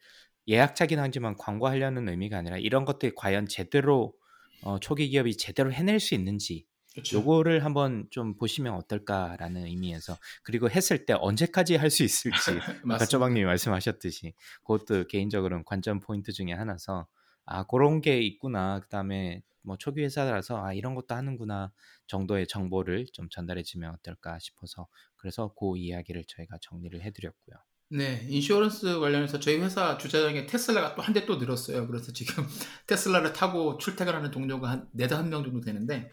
예약차긴 하지만 광고하려는 의미가 아니라 이런 것들이 과연 제대로 초기 기업이 제대로 해낼 수 있는지 그쵸. 요거를 한번 좀 보시면 어떨까라는 의미에서 그리고 했을 때 언제까지 할 수 있을지 아까 조방님이 말씀하셨듯이 그것도 개인적으로는 관전 포인트 중에 하나서 아 그런 게 있구나 그 다음에 뭐 초기 회사라서 아 이런 것도 하는구나 정도의 정보를 좀 전달해주면 어떨까 싶어서 그래서 그 이야기를 저희가 정리를 해드렸고요. 네, 인슈어런스 관련해서 저희 회사 주차장에 테슬라가 또 한 대 또 늘었어요. 그래서 지금 테슬라를 타고 출퇴근하는 동료가 한 4~5명 정도 되는데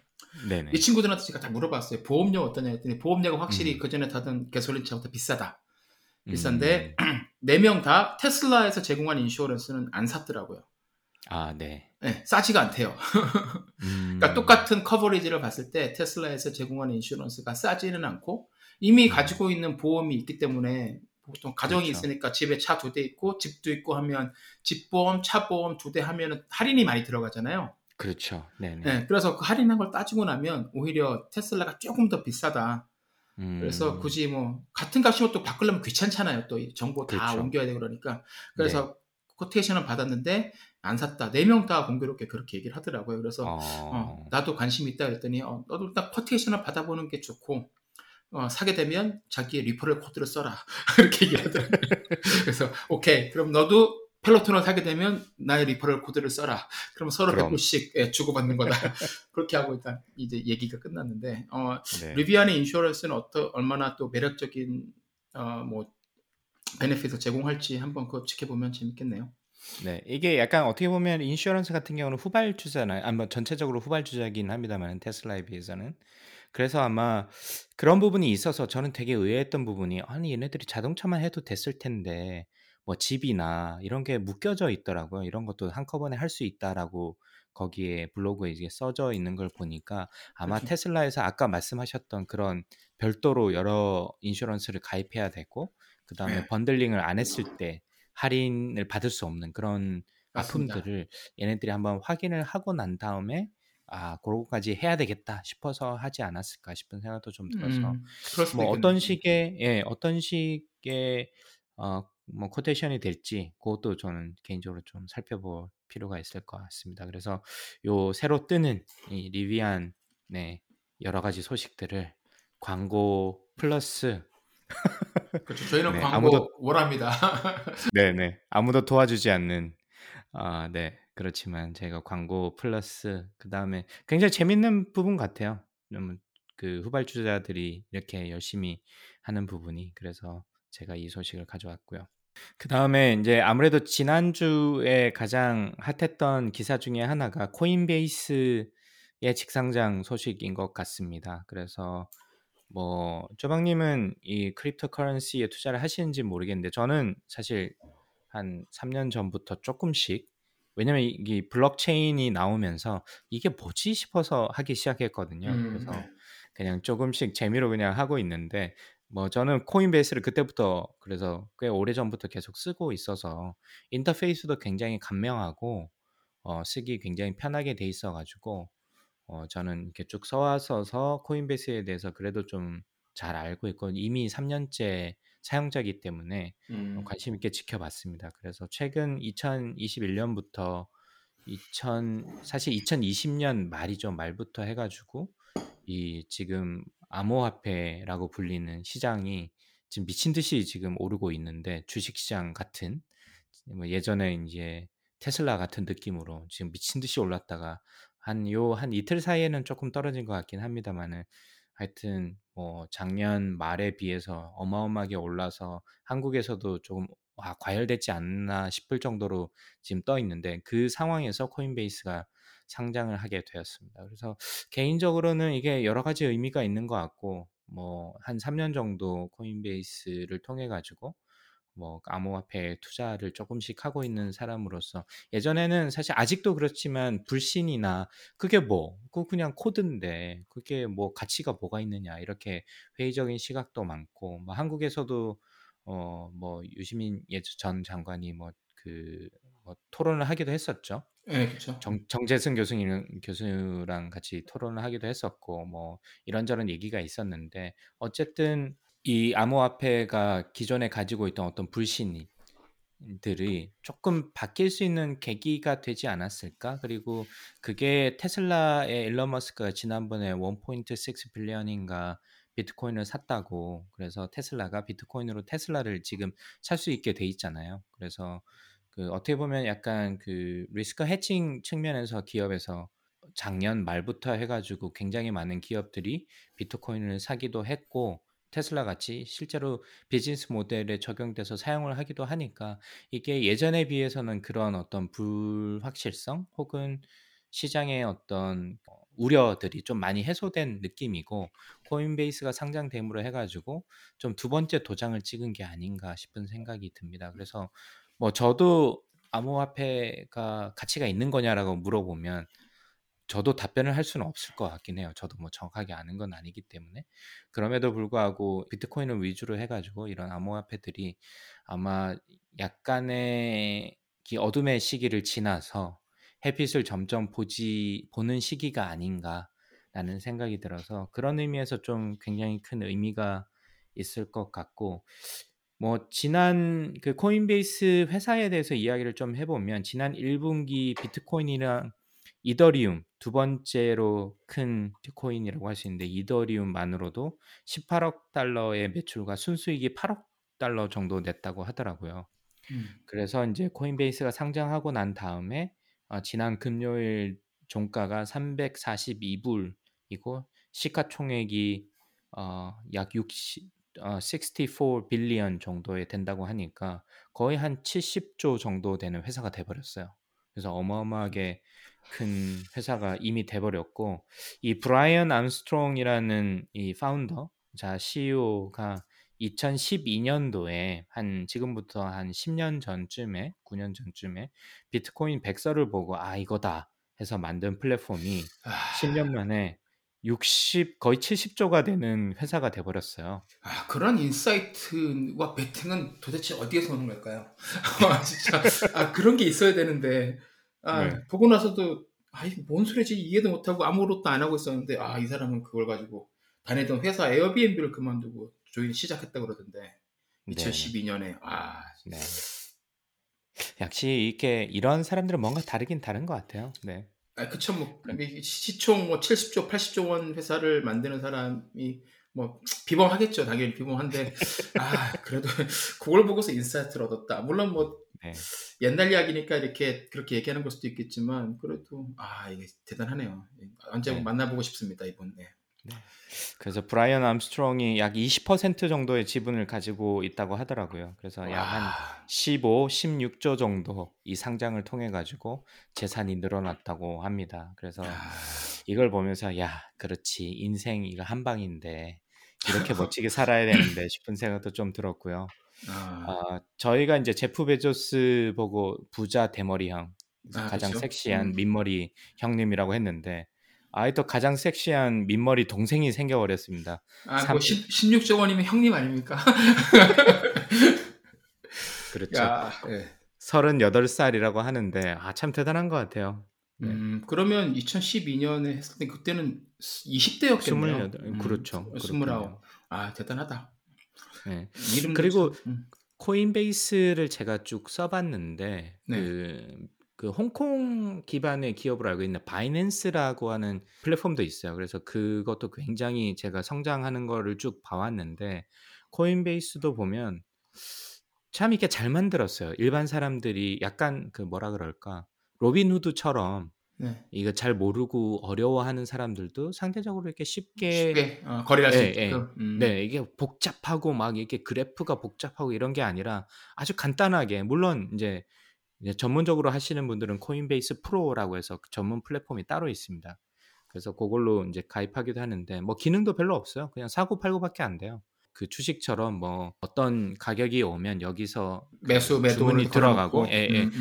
네네. 이 친구들한테 제가 다 물어봤어요. 보험료 어떠냐 했더니 보험료가 확실히 그 전에 타던 가솔린 차보다 비싸다. 비싼데 4명 다 테슬라에서 제공한 인슈어런스는 안 샀더라고요. 아, 네. 네, 싸지가 않대요. 그러니까 똑같은 커버리지를 봤을 때 테슬라에서 제공한 인슈어런스가 싸지는 않고 이미 가지고 있는 보험이 있기 때문에 보통 가정이 그렇죠. 있으니까 집에 차 2대 있고 집도 있고 하면 집보험, 차보험 2대 하면 할인이 많이 들어가잖아요. 그렇죠. 네네. 네, 그래서 그 할인한 걸 따지고 나면 오히려 테슬라가 조금 더 비싸다. 그래서 굳이 뭐 같은 값이고 또 바꾸려면 귀찮잖아요. 또 정보 다 그렇죠. 옮겨야 되고 그러니까. 그래서 네. 코테이션을 받았는데 안 샀다. 4명 다 공교롭게 그렇게 얘기를 하더라고요. 그래서 나도 관심 있다 그랬더니 너도 일단 코테이션을 받아보는 게 좋고 사게 되면 자기의 리퍼럴 코드를 써라. 이렇게 얘기하더라고요. 그래서 오케이. 그럼 너도 펠로톤을 사게 되면 나의 리퍼럴 코드를 써라. 그럼 서로 100불씩 예, 주고받는 거다. 그렇게 하고 일단 이제 얘기가 끝났는데 네. 리비안의 인슈어런스는 얼마나 또 매력적인 뭐 베네핏을 제공할지 한번 그거 지켜보면 재밌겠네요. 네, 이게 약간 어떻게 보면 인슈어런스 같은 경우는 후발주자나 아마 전체적으로 후발주자긴 합니다만 테슬라에 비해서는. 그래서 아마 그런 부분이 있어서 저는 되게 의외했던 부분이 아니 얘네들이 자동차만 해도 됐을 텐데 뭐 집이나 이런 게 묶여져 있더라고요. 이런 것도 한꺼번에 할 수 있다라고 거기에 블로그에 이제 써져 있는 걸 보니까 아마 그렇죠. 테슬라에서 아까 말씀하셨던 그런 별도로 여러 인슈런스를 가입해야 되고 그 다음에 네. 번들링을 안 했을 때 할인을 받을 수 없는 그런 맞습니다. 아픔들을 얘네들이 한번 확인을 하고 난 다음에 아, 그거까지 해야 되겠다 싶어서 하지 않았을까 싶은 생각도 좀 들어서 뭐 어떤 식의 뭐 코테이션이 될지 그것도 저는 개인적으로 좀 살펴볼 필요가 있을 것 같습니다. 그래서 요 새로 뜨는 이 리비안의 여러 가지 소식들을 광고 플러스 그렇죠. 저희는 네, 광고 아무도, 원합니다. 네네. 아무도 도와주지 않는 네. 그렇지만 저희가 광고 플러스 그 다음에 굉장히 재밌는 부분 같아요. 그 후발주자들이 이렇게 열심히 하는 부분이 그래서 제가 이 소식을 가져왔고요. 그 다음에 이제 아무래도 지난주에 가장 핫했던 기사 중에 하나가 코인베이스의 직상장 소식인 것 같습니다. 그래서 뭐 조방님은 이 크립토 커런시에 투자를 하시는지 모르겠는데 저는 사실 한 3년 전부터 조금씩 왜냐면 이게 블록체인이 나오면서 이게 뭐지 싶어서 하기 시작했거든요. 그래서 그냥 조금씩 재미로 그냥 하고 있는데 뭐 저는 코인베이스를 그때부터 그래서 꽤 오래전부터 계속 쓰고 있어서 인터페이스도 굉장히 간명하고 쓰기 굉장히 편하게 돼 있어가지고 저는 이렇게 쭉 써와서 코인베이스에 대해서 그래도 좀 잘 알고 있고 이미 3년째 사용자이기 때문에 관심 있게 지켜봤습니다. 그래서 최근 2021년부터 사실 2020년 말이죠. 말부터 해가지고 이 지금 암호화폐라고 불리는 시장이 지금 미친 듯이 지금 오르고 있는데 주식시장 같은 뭐 예전에 이제 테슬라 같은 느낌으로 지금 미친 듯이 올랐다가 한 이틀 사이에는 조금 떨어진 것 같긴 합니다만은 하여튼 뭐 작년 말에 비해서 어마어마하게 올라서 한국에서도 조금 과열됐지 않나 싶을 정도로 지금 떠 있는데 그 상황에서 코인베이스가 상장을 하게 되었습니다. 그래서 개인적으로는 이게 여러 가지 의미가 있는 것 같고 뭐 한 3년 정도 코인베이스를 통해 가지고 뭐 암호화폐 투자를 조금씩 하고 있는 사람으로서 예전에는 사실 아직도 그렇지만 불신이나 그게 뭐 그거 그냥 코드인데 그게 뭐 가치가 뭐가 있느냐 이렇게 회의적인 시각도 많고 뭐 한국에서도 뭐 유시민 전 장관이 뭐 그 뭐 토론을 하기도 했었죠. 네, 그렇죠. 정재승 교수랑 같이 토론을 하기도 했었고 뭐 이런저런 얘기가 있었는데 어쨌든 이 암호화폐가 기존에 가지고 있던 어떤 불신들이 조금 바뀔 수 있는 계기가 되지 않았을까? 그리고 그게 테슬라의 일론 머스크가 지난번에 1.6 빌리언인가 비트코인을 샀다고 그래서 테슬라가 비트코인으로 테슬라를 지금 살 수 있게 돼 있잖아요. 그래서 그 어떻게 보면 약간 그 리스크 해칭 측면에서 기업에서 작년 말부터 해가지고 굉장히 많은 기업들이 비트코인을 사기도 했고 테슬라 같이 실제로 비즈니스 모델에 적용돼서 사용을 하기도 하니까 이게 예전에 비해서는 그런 어떤 불확실성 혹은 시장의 어떤 우려들이 좀 많이 해소된 느낌이고 코인베이스가 상장됨으로 해가지고 좀 두 번째 도장을 찍은 게 아닌가 싶은 생각이 듭니다. 그래서 뭐 저도 암호화폐가 가치가 있는 거냐라고 물어보면 저도 답변을 할 수는 없을 것 같긴 해요. 저도 뭐 정확하게 아는 건 아니기 때문에 그럼에도 불구하고 비트코인을 위주로 해가지고 이런 암호화폐들이 아마 약간의 어둠의 시기를 지나서 햇빛을 점점 보는 시기가 아닌가라는 생각이 들어서 그런 의미에서 좀 굉장히 큰 의미가 있을 것 같고 뭐 지난 그 코인베이스 회사에 대해서 이야기를 좀 해보면 지난 1분기 비트코인이랑 이더리움 두 번째로 큰 코인이라고 할 수 있는데 이더리움만으로도 18억 달러의 매출과 순수익이 8억 달러 정도 냈다고 하더라고요. 그래서 이제 코인베이스가 상장하고 난 다음에 지난 금요일 종가가 342불이고 시가총액이 약 64 빌리언 정도에 된다고 하니까 거의 한 70조 정도 되는 회사가 돼버렸어요. 그래서 어마어마하게 큰 회사가 이미 돼버렸고 이 브라이언 암스트롱이라는 이 파운더자 CEO가 2012년도에 한 지금부터 한 10년 전쯤에 9년 전쯤에 비트코인 100서를 보고 아 이거다 해서 만든 플랫폼이 10년 만에 거의 70조가 되는 회사가 돼버렸어요. 아, 그런 인사이트와 배팅은 도대체 어디에서 오는 걸까요? 진짜 그런 게 있어야 되는데 보고 나서도 아이 뭔 소리지 이해도 못하고 아무것도 안 하고 있었는데 아 이 사람은 그걸 가지고 다니던 회사 에어비앤비를 그만두고 조인 시작했다 그러던데 2012년에 아 네. 역시 이렇게 이런 사람들은 뭔가 다르긴 다른 것 같아요. 네. 아 그쵸 뭐 시총 뭐 70조 80조 원 회사를 만드는 사람이 뭐 비범하겠죠 당연히 비범한데 아 그래도 그걸 보고서 인사이트를 얻었다. 물론 뭐 네. 옛날 이야기니까 이렇게 그렇게 얘기하는 걸 수도 있겠지만 그래도 아 이게 대단하네요. 언제 네. 만나보고 싶습니다 이번에. 네. 네. 그래서 브라이언 암스트롱이 약 20% 정도의 지분을 가지고 있다고 하더라고요. 그래서 약 한 15, 16조 정도 이 상장을 통해 가지고 재산이 늘어났다고 합니다. 그래서 이걸 보면서 야, 그렇지 인생 이거 한 방인데 이렇게 멋지게 살아야 되는데 싶은 생각도 좀 들었고요. 저희가 이제 제프 베조스 보고 부자 대머리형 가장 그렇죠? 섹시한 민머리 형님이라고 했는데. 아이 또 가장 섹시한 민머리 동생이 생겨버렸습니다. 아, 뭐 16조 원이면 형님 아닙니까? 그렇죠. 야, 네. 38살이라고 하는데 아, 참 대단한 것 같아요. 네. 그러면 2012년에 했을 때 그때는 20대였겠네요. 28, 그렇죠. 29. 아, 대단하다. 네. 그리고 코인베이스를 제가 쭉 써봤는데 네. 그 홍콩 기반의 기업으로 알고 있는 바이낸스라고 하는 플랫폼도 있어요. 그래서 그것도 굉장히 제가 성장하는 거를 쭉 봐왔는데 코인베이스도 보면 참 이렇게 잘 만들었어요. 일반 사람들이 약간 그 뭐라 그럴까 로빈후드처럼 네. 이거 잘 모르고 어려워하는 사람들도 상대적으로 이렇게 쉽게 거래할 수 있게끔 네, 이게 복잡하고 막 이렇게 그래프가 복잡하고 이런 게 아니라 아주 간단하게 물론 이제 전문적으로 하시는 분들은 코인베이스 프로라고 해서 전문 플랫폼이 따로 있습니다. 그래서 그걸로 이제 가입하기도 하는데 뭐 기능도 별로 없어요. 그냥 사고 팔고밖에 안 돼요. 그 주식처럼 뭐 어떤 가격이 오면 여기서 매수 매도를 들어가고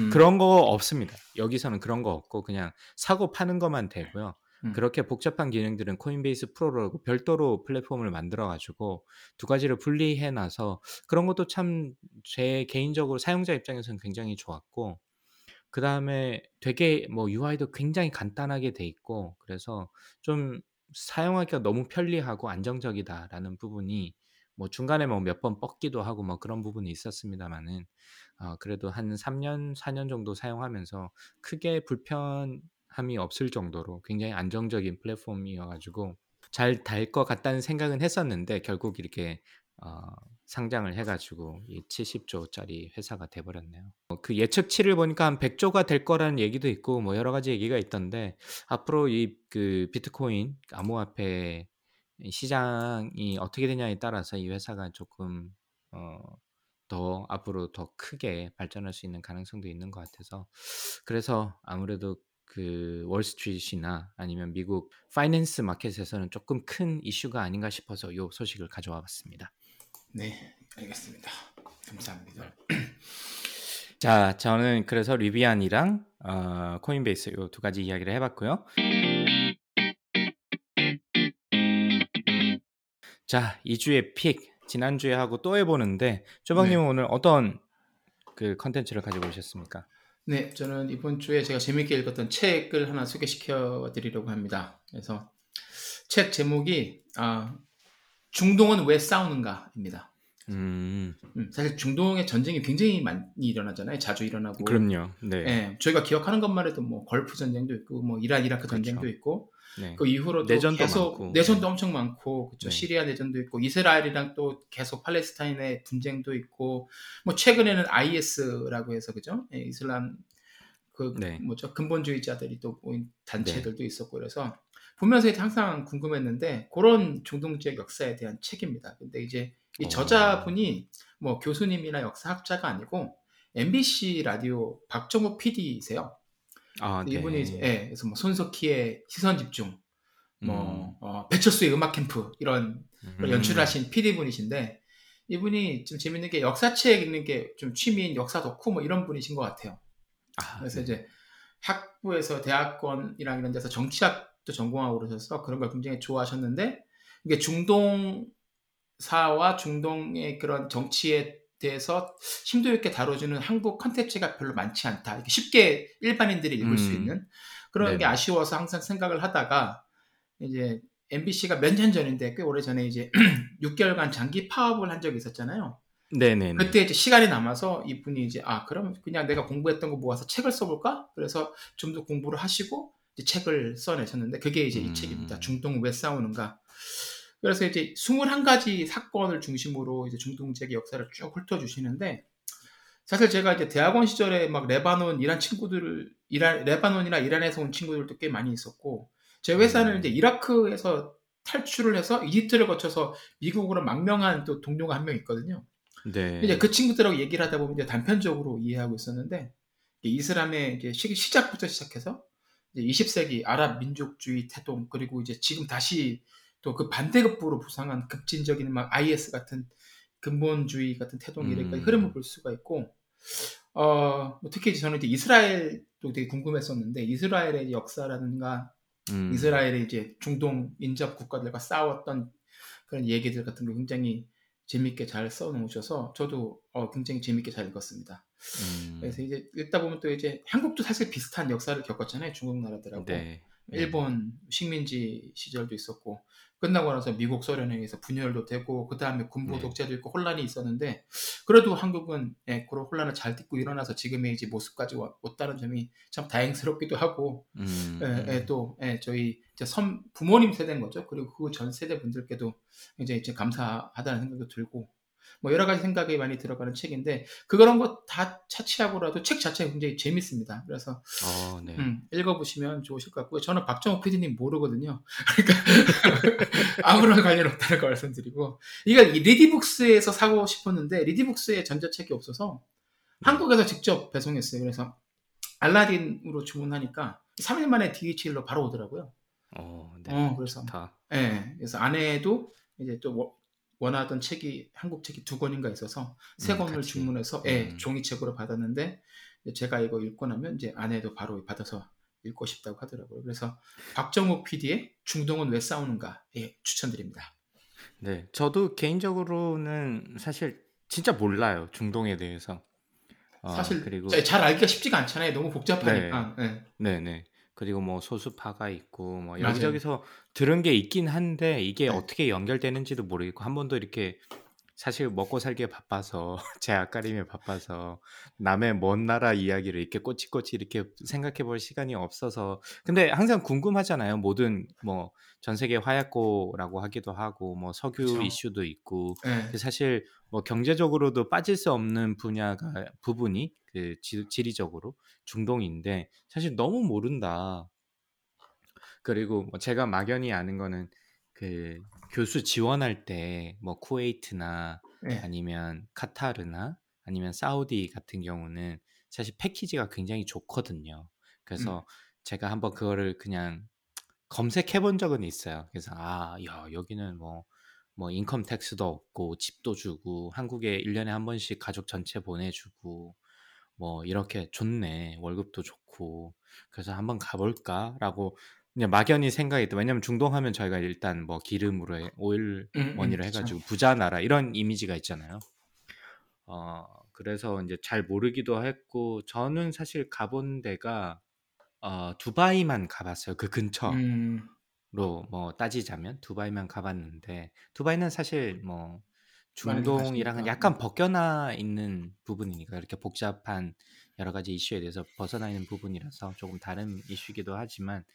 그런 거 없습니다. 여기서는 그런 거 없고 그냥 사고 파는 것만 되고요. 그렇게 복잡한 기능들은 코인베이스 프로라고 별도로 플랫폼을 만들어가지고 두 가지를 분리해놔서 그런 것도 참 제 개인적으로 사용자 입장에서는 굉장히 좋았고 그 다음에 되게 뭐 UI도 굉장히 간단하게 돼 있고 그래서 좀 사용하기가 너무 편리하고 안정적이다라는 부분이 뭐 중간에 뭐 몇 번 뻗기도 하고 뭐 그런 부분이 있었습니다만은 그래도 한 3년, 4년 정도 사용하면서 크게 불편함이 없을 정도로 굉장히 안정적인 플랫폼이어가지고 잘 달 것 같다는 생각은 했었는데 결국 이렇게 상장을 해가지고 이 70조짜리 회사가 돼버렸네요. 그 예측치를 보니까 한 100조가 될 거라는 얘기도 있고 뭐 여러 가지 얘기가 있던데 앞으로 이 그 비트코인 암호화폐 시장이 어떻게 되냐에 따라서 이 회사가 조금 더 앞으로 더 크게 발전할 수 있는 가능성도 있는 것 같아서 그래서 아무래도 그 월스트리트나 아니면 미국 파이낸스 마켓에서는 조금 큰 이슈가 아닌가 싶어서 이 소식을 가져와 봤습니다. 네, 알겠습니다. 감사합니다. 자, 저는 그래서 리비안이랑 코인베이스 이 두 가지 이야기를 해봤고요. 자, 2주의 픽 지난주에 하고 또 해보는데 조방님은 네. 오늘 어떤 그 컨텐츠를 가지고 오셨습니까? 네, 저는 이번 주에 제가 재밌게 읽었던 책을 하나 소개시켜 드리려고 합니다. 그래서 책 제목이 중동은 왜 싸우는가입니다. 사실 중동의 전쟁이 굉장히 많이 일어나잖아요. 자주 일어나고. 그럼요. 네. 네, 저희가 기억하는 것만 해도 뭐 걸프 전쟁도 있고, 뭐 이란 이라크 전쟁도 그렇죠. 있고, 네. 그 이후로 내전도 계속 많고. 내전도 엄청 많고, 그렇죠. 네. 시리아 내전도 있고, 이스라엘이랑 또 계속 팔레스타인의 분쟁도 있고, 뭐 최근에는 IS라고 해서 그죠? 네, 이슬람 그 네. 뭐죠? 근본주의자들이 또 단체들도 네. 있었고 그래서 보면서 항상 궁금했는데 그런 중동 지역 역사에 대한 책입니다. 근데 이제 이 저자분이 뭐 교수님이나 역사학자가 아니고 MBC 라디오 박정호 PD세요. 아, 네. 이분이 이제 예, 그래서 뭐 손석희의 시선 집중, 뭐 배철수의 음악 캠프 이런 연출하신 PD 분이신데 이분이 좀 재밌는 게 역사책 읽는 게 좀 취미인 역사 덕후 뭐 이런 분이신 것 같아요. 아, 그래서 네. 이제 학부에서 대학원이랑 이런 데서 정치학도 전공하고 그러셔서 그런 걸 굉장히 좋아하셨는데 이게 중동사와 중동의 그런 정치에 대해서 심도 있게 다뤄주는 한국 컨텐츠가 별로 많지 않다. 쉽게 일반인들이 읽을 수 있는 그런 네네. 게 아쉬워서 항상 생각을 하다가 이제 MBC가 몇 년 전인데 꽤 오래 전에 이제 6개월간 장기 파업을 한 적이 있었잖아요. 네네. 그때 이제 시간이 남아서 이분이 이제 아 그럼 그냥 내가 공부했던 거 모아서 책을 써볼까? 그래서 좀 더 공부를 하시고 이제 책을 써내셨는데 그게 이제 이 책입니다. 중동은 왜 싸우는가? 그래서 이제 21가지 사건을 중심으로 이제 중동지역의 역사를 쭉 훑어주시는데 사실 제가 이제 대학원 시절에 막 레바논, 이란 친구들, 레바논이나 이란에서 온 친구들도 꽤 많이 있었고 제 회사는 이제 이라크에서 탈출을 해서 이집트를 거쳐서 미국으로 망명한 또 동료가 한 명 있거든요. 네. 이제 그 친구들하고 얘기를 하다 보면 이제 단편적으로 이해하고 있었는데 이슬람의 이제 시작부터 시작해서 이제 20세기 아랍 민족주의 태동 그리고 이제 지금 다시 또 그 반대급부로 부상한 급진적인 막 IS 같은 근본주의 같은 태동 이래까지 흐름을 볼 수가 있고 특히 저는 이제 이스라엘도 되게 궁금했었는데 이스라엘의 역사라든가 이스라엘의 이제 중동 인접 국가들과 싸웠던 그런 얘기들 같은 게 굉장히 재밌게 잘 써놓으셔서 저도 굉장히 재밌게 잘 읽었습니다. 그래서 이제 읽다 보면 또 이제 한국도 사실 비슷한 역사를 겪었잖아요. 중국 나라들하고. 네. 일본 식민지 시절도 있었고 끝나고 나서 미국 소련에 의해서 분열도 되고 그 다음에 군부 독재도 있고 혼란이 있었는데 그래도 한국은 그런 혼란을 잘 딛고 일어나서 지금의 이제 모습까지 왔다는 점이 참 다행스럽기도 하고 또 저희 이제 부모님 세대인 거죠. 그리고 그 전 세대 분들께도 이제 감사하다는 생각도 들고 뭐 여러 가지 생각이 많이 들어가는 책인데 그런 거 다 차치하고라도 책 자체가 굉장히 재밌습니다. 그래서 네. 읽어보시면 좋으실 것 같고요. 저는 박정호 PD님 모르거든요. 그러니까 아무런 관련 없다는 걸 말씀드리고 이게 리디북스에서 사고 싶었는데 리디북스에 전자책이 없어서 한국에서 직접 배송했어요. 그래서 알라딘으로 주문하니까 3일 만에 DHL로 바로 오더라고요. 네. 그래서 네. 그래서 아내도 이제 또 원하던 책이 한국 책이 2권인가 있어서 3권을 주문해서 종이책으로 받았는데 제가 이거 읽고 나면 이제 아내도 바로 받아서 읽고 싶다고 하더라고요. 그래서 박정욱 PD의 중동은 왜 싸우는가 추천드립니다. 네, 저도 개인적으로는 사실 진짜 몰라요 중동에 대해서. 사실 그리고 잘 알기가 쉽지가 않잖아요. 너무 복잡하니까. 네. 그리고 뭐 소수파가 있고 뭐 여기저기서 들은 게 있긴 한데 이게 어떻게 연결되는지도 모르겠고 한 번도 이렇게 사실 먹고 살기에 바빠서 제 앞가림에 바빠서 남의 먼 나라 이야기를 이렇게 꼬치꼬치 이렇게 생각해 볼 시간이 없어서 근데 항상 궁금하잖아요. 모든 뭐 전 세계 화약고라고 하기도 하고 뭐 석유 이슈도 있고 사실 뭐 경제적으로도 빠질 수 없는 부분이 그 지리적으로 중동인데 사실 너무 모른다. 그리고 뭐 제가 막연히 아는 거는 그 교수 지원할 때 뭐 쿠웨이트나 아니면 카타르나 아니면 사우디 같은 경우는 사실 패키지가 굉장히 좋거든요. 그래서 제가 한번 그거를 그냥 검색해 본 적은 있어요. 그래서 여기는 뭐 인컴 텍스도 없고 집도 주고 한국에 1년에 한 번씩 가족 전체 보내주고 뭐 이렇게 좋네. 월급도 좋고. 그래서 한번 가볼까라고 그냥 막연히 생각했다. 왜냐면 중동하면 저희가 일단 뭐 기름으로 오일 원유를 해가지고 부자 나라 이런 이미지가 있잖아요. 그래서 이제 잘 모르기도 했고 저는 사실 가본 데가 두바이만 가봤어요. 그 근처로 뭐 따지자면 두바이만 가봤는데 두바이는 사실 뭐 중동이랑은 약간 벗겨나 있는 부분이니까 이렇게 복잡한 여러 가지 이슈에 대해서 벗어나 있는 부분이라서 조금 다른 이슈이기도 하지만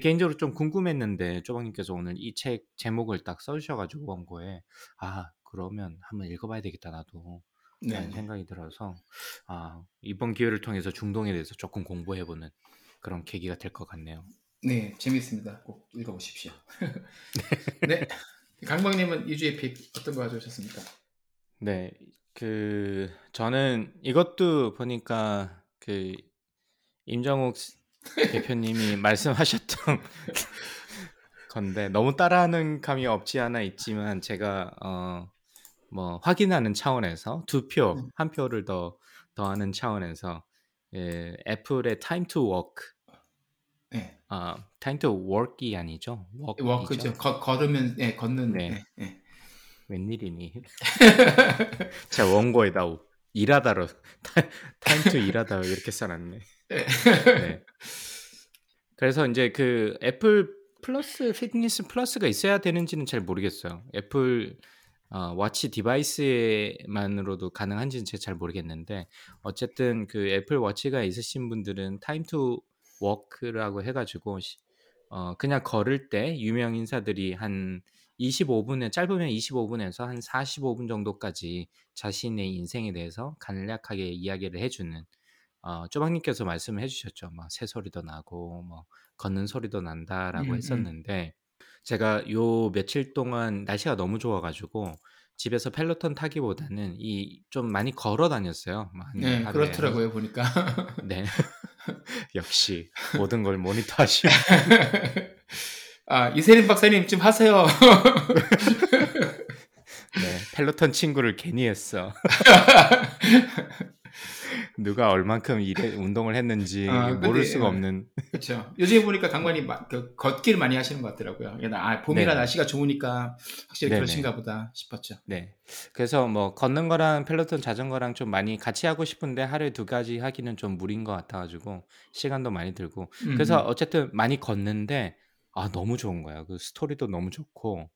개인적으로 좀 궁금했는데 조방님께서 오늘 이 책 제목을 딱 써주셔가지고 본 거에 그러면 한번 읽어봐야 되겠다 나도 라는 생각이 들어서 이번 기회를 통해서 중동에 대해서 조금 공부해보는 그런 계기가 될 것 같네요. 네, 재밌습니다. 꼭 읽어보십시오. 네, 강박님은 2주의 픽 어떤 거 가져오셨습니까? 네, 그 저는 이것도 보니까 그 임정욱 대표님이 말씀하셨던 건데 너무 따라하는 감이 없지 않아 있지만 제가 뭐 확인하는 차원에서 2표, 한 표를 더 더하는 차원에서 애플의 Time to Work Time to Work이 아니죠? Walk이죠. 걸으면 걷는. 웬일이니? 제 원고에다 일하다로 타임 투 일하다 이렇게 써놨네. 네. 그래서 이제 그 애플 플러스 피트니스 플러스가 있어야 되는지는 잘 모르겠어요. 애플 워치 디바이스만으로도 가능한지는 제가 잘 모르겠는데 어쨌든 그 애플 워치가 있으신 분들은 타임 투 워크라고 해가지고 그냥 걸을 때 유명 인사들이 한 25분에 짧으면 25분에서 한 45분 정도까지 자신의 인생에 대해서 간략하게 이야기를 해주는 조박님께서 말씀을 해주셨죠. 막 새 소리도 나고 뭐 걷는 소리도 난다라고 했었는데 제가 요 며칠 동안 날씨가 너무 좋아가지고 집에서 펠로톤 타기보다는 이 좀 많이 걸어 다녔어요. 네, 그렇더라고요 보니까. 네. 역시 모든 걸 모니터하시고. 아, 이세린 박사님 좀 하세요. 네, 펠로톤 친구를 괜히 했어. 누가 얼만큼 운동을 했는지 모를 수가 없는. 그렇죠. 요즘에 보니까 강관이 걷기를 많이 하시는 것 같더라고요. 봄이라 네네. 날씨가 좋으니까 확실히 네네. 그러신가 보다 싶었죠. 네. 그래서 뭐 걷는 거랑 펠로톤 자전거랑 좀 많이 같이 하고 싶은데 하루에 두 가지 하기는 좀 무리인 것 같아가지고 시간도 많이 들고. 그래서 어쨌든 많이 걷는데 너무 좋은 거야. 그 스토리도 너무 좋고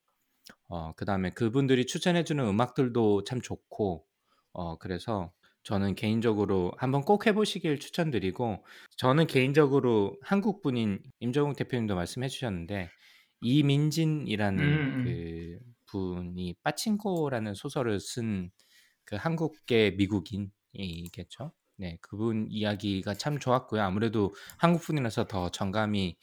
그 다음에 그분들이 추천해주는 음악들도 참 좋고 그래서 저는 개인적으로 한번 꼭 해보시길 추천드리고 저는 개인적으로 한국분인 임정욱 대표님도 말씀해 주셨는데 이민진이라는 그 분이 빠칭코라는 소설을 쓴 그 한국계 미국인이겠죠. 네, 그분 이야기가 참 좋았고요. 아무래도 한국분이라서 더 정감이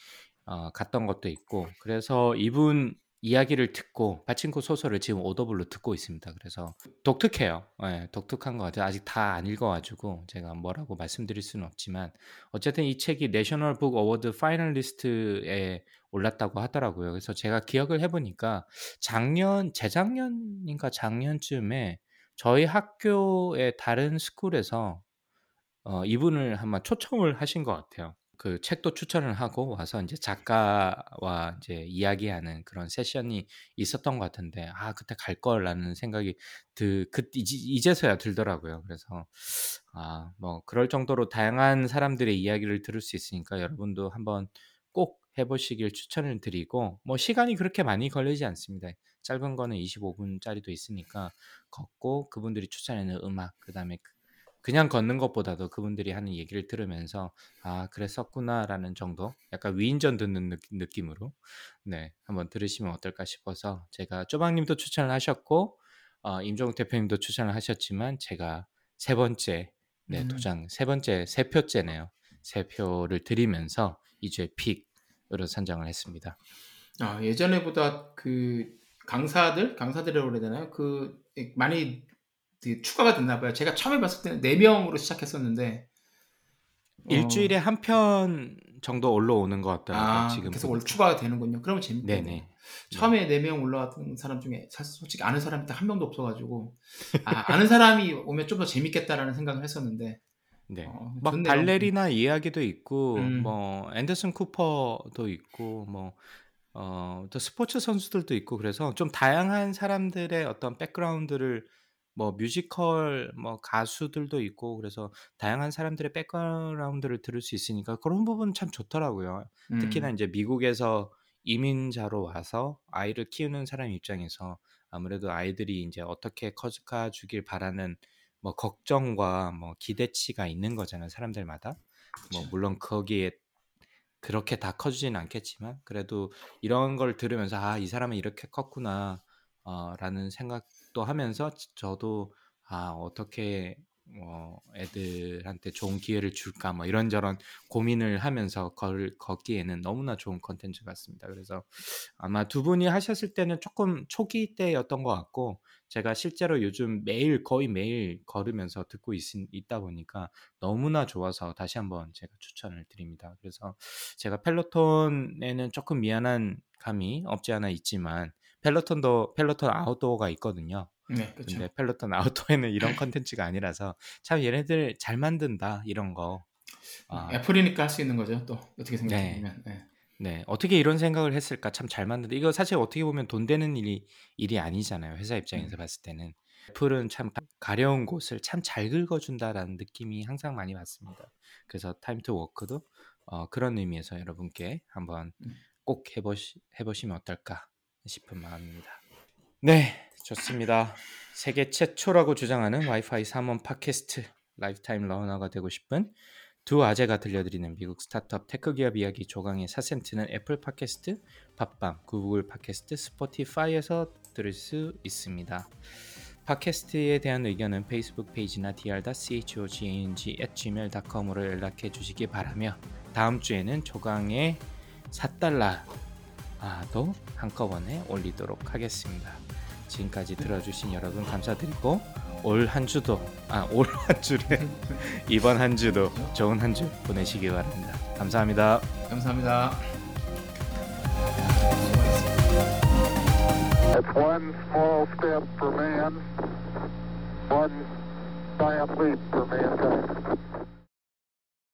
갔던 것도 있고 그래서 이분 이야기를 듣고 빠칭코 소설을 지금 오더블로 듣고 있습니다. 그래서 독특해요. 네, 독특한 것 같아요. 아직 다 안 읽어가지고 제가 뭐라고 말씀드릴 수는 없지만 어쨌든 이 책이 내셔널 북 어워드 파이널리스트에 올랐다고 하더라고요. 그래서 제가 기억을 해보니까 재작년쯤에 저희 학교의 다른 스쿨에서 이분을 아마 초청을 하신 것 같아요. 그 책도 추천을 하고 와서 이제 작가와 이제 이야기하는 그런 세션이 있었던 것 같은데 그때 갈 걸라는 생각이 이제서야 들더라고요. 그래서 뭐 그럴 정도로 다양한 사람들의 이야기를 들을 수 있으니까 여러분도 한번 꼭 해보시길 추천을 드리고 뭐 시간이 그렇게 많이 걸리지 않습니다. 짧은 거는 25분짜리도 있으니까 걷고 그분들이 추천하는 음악 그다음에 그냥 걷는 것보다도 그분들이 하는 얘기를 들으면서 그랬었구나라는 정도 약간 위인전 듣는 느낌으로 네 한번 들으시면 어떨까 싶어서 제가 쪼박님도 추천을 하셨고 임종욱 대표님도 추천을 하셨지만 제가 세 번째 네 도장 세 표째네요. 세 표를 드리면서 이 주의 픽으로 선정을 했습니다. 예전에보다 그 강사들이라고 해야 되나요? 그 많이 추가가 됐나봐요. 제가 처음에 봤을 때는 4명으로 시작했었는데 일주일에 한 편 정도 올라오는 것 같더라고요. 지금 계속 추가가 되는군요. 그러면 재밌겠네요. 처음에 4명 올라왔던 사람 중에 사실 솔직히 아는 사람이 딱 한 명도 없어가지고 아는 사람이 오면 좀 더 재밌겠다라는 생각을 했었는데 네. 막 좋네요. 발레리나 이야기도 있고 뭐 앤더슨 쿠퍼도 있고 뭐 또 스포츠 선수들도 있고 그래서 좀 다양한 사람들의 어떤 백그라운드를 뭐 뮤지컬 뭐 가수들도 있고 그래서 다양한 사람들의 백그라운드를 들을 수 있으니까 그런 부분 참 좋더라고요. 특히나 이제 미국에서 이민자로 와서 아이를 키우는 사람 입장에서 아무래도 아이들이 이제 어떻게 커주길 바라는 뭐 걱정과 뭐 기대치가 있는 거잖아요. 사람들마다. 뭐 물론 거기에 그렇게 다 커주진 않겠지만 그래도 이런 걸 들으면서 이 사람은 이렇게 컸구나 라는 생각 또 하면서 저도 어떻게 애들한테 좋은 기회를 줄까 뭐 이런저런 고민을 하면서 걷기에는 너무나 좋은 컨텐츠 같습니다. 그래서 아마 두 분이 하셨을 때는 조금 초기 때였던 것 같고 제가 실제로 요즘 거의 매일 걸으면서 듣고 있다 보니까 너무나 좋아서 다시 한번 제가 추천을 드립니다. 그래서 제가 펠로톤에는 조금 미안한 감이 없지 않아 있지만 펠로톤 아웃도어가 있거든요. 네, 그렇죠. 근데 펠로톤 아웃도어에는 이런 컨텐츠가 아니라서 참 얘네들 잘 만든다 이런 거. 애플이니까 할 수 있는 거죠. 또 어떻게 생각하면. 네. 네, 어떻게 이런 생각을 했을까? 참 잘 만든다. 이거 사실 어떻게 보면 돈 되는 일이 아니잖아요. 회사 입장에서 봤을 때는. 애플은 참 가려운 곳을 참 잘 긁어준다라는 느낌이 항상 많이 받습니다. 그래서 타임 투 워크도 그런 의미에서 여러분께 한번 꼭 해보시면 어떨까 싶은 마음입니다. 네, 좋습니다. 세계 최초라고 주장하는 와이파이 3원 팟캐스트 라이프타임 러너가 되고 싶은 두 아재가 들려드리는 미국 스타트업 테크 기업 이야기 조강의 4센트는 애플 팟캐스트, 팟빵, 구글 팟캐스트, 스포티파이에서 들을 수 있습니다. 팟캐스트에 대한 의견은 페이스북 페이지나 dr.chogang@gmail.com으로 연락해 주시기 바라며 다음 주에는 조강의 4달러도 한꺼번에 올리도록 하겠습니다. 지금까지 들어주신 여러분 감사드리고 올 한 주래 이번 한 주도 좋은 한 주 보내시기 바랍니다. 감사합니다. 감사합니다. It's one small step for man, one giant leap for mankind.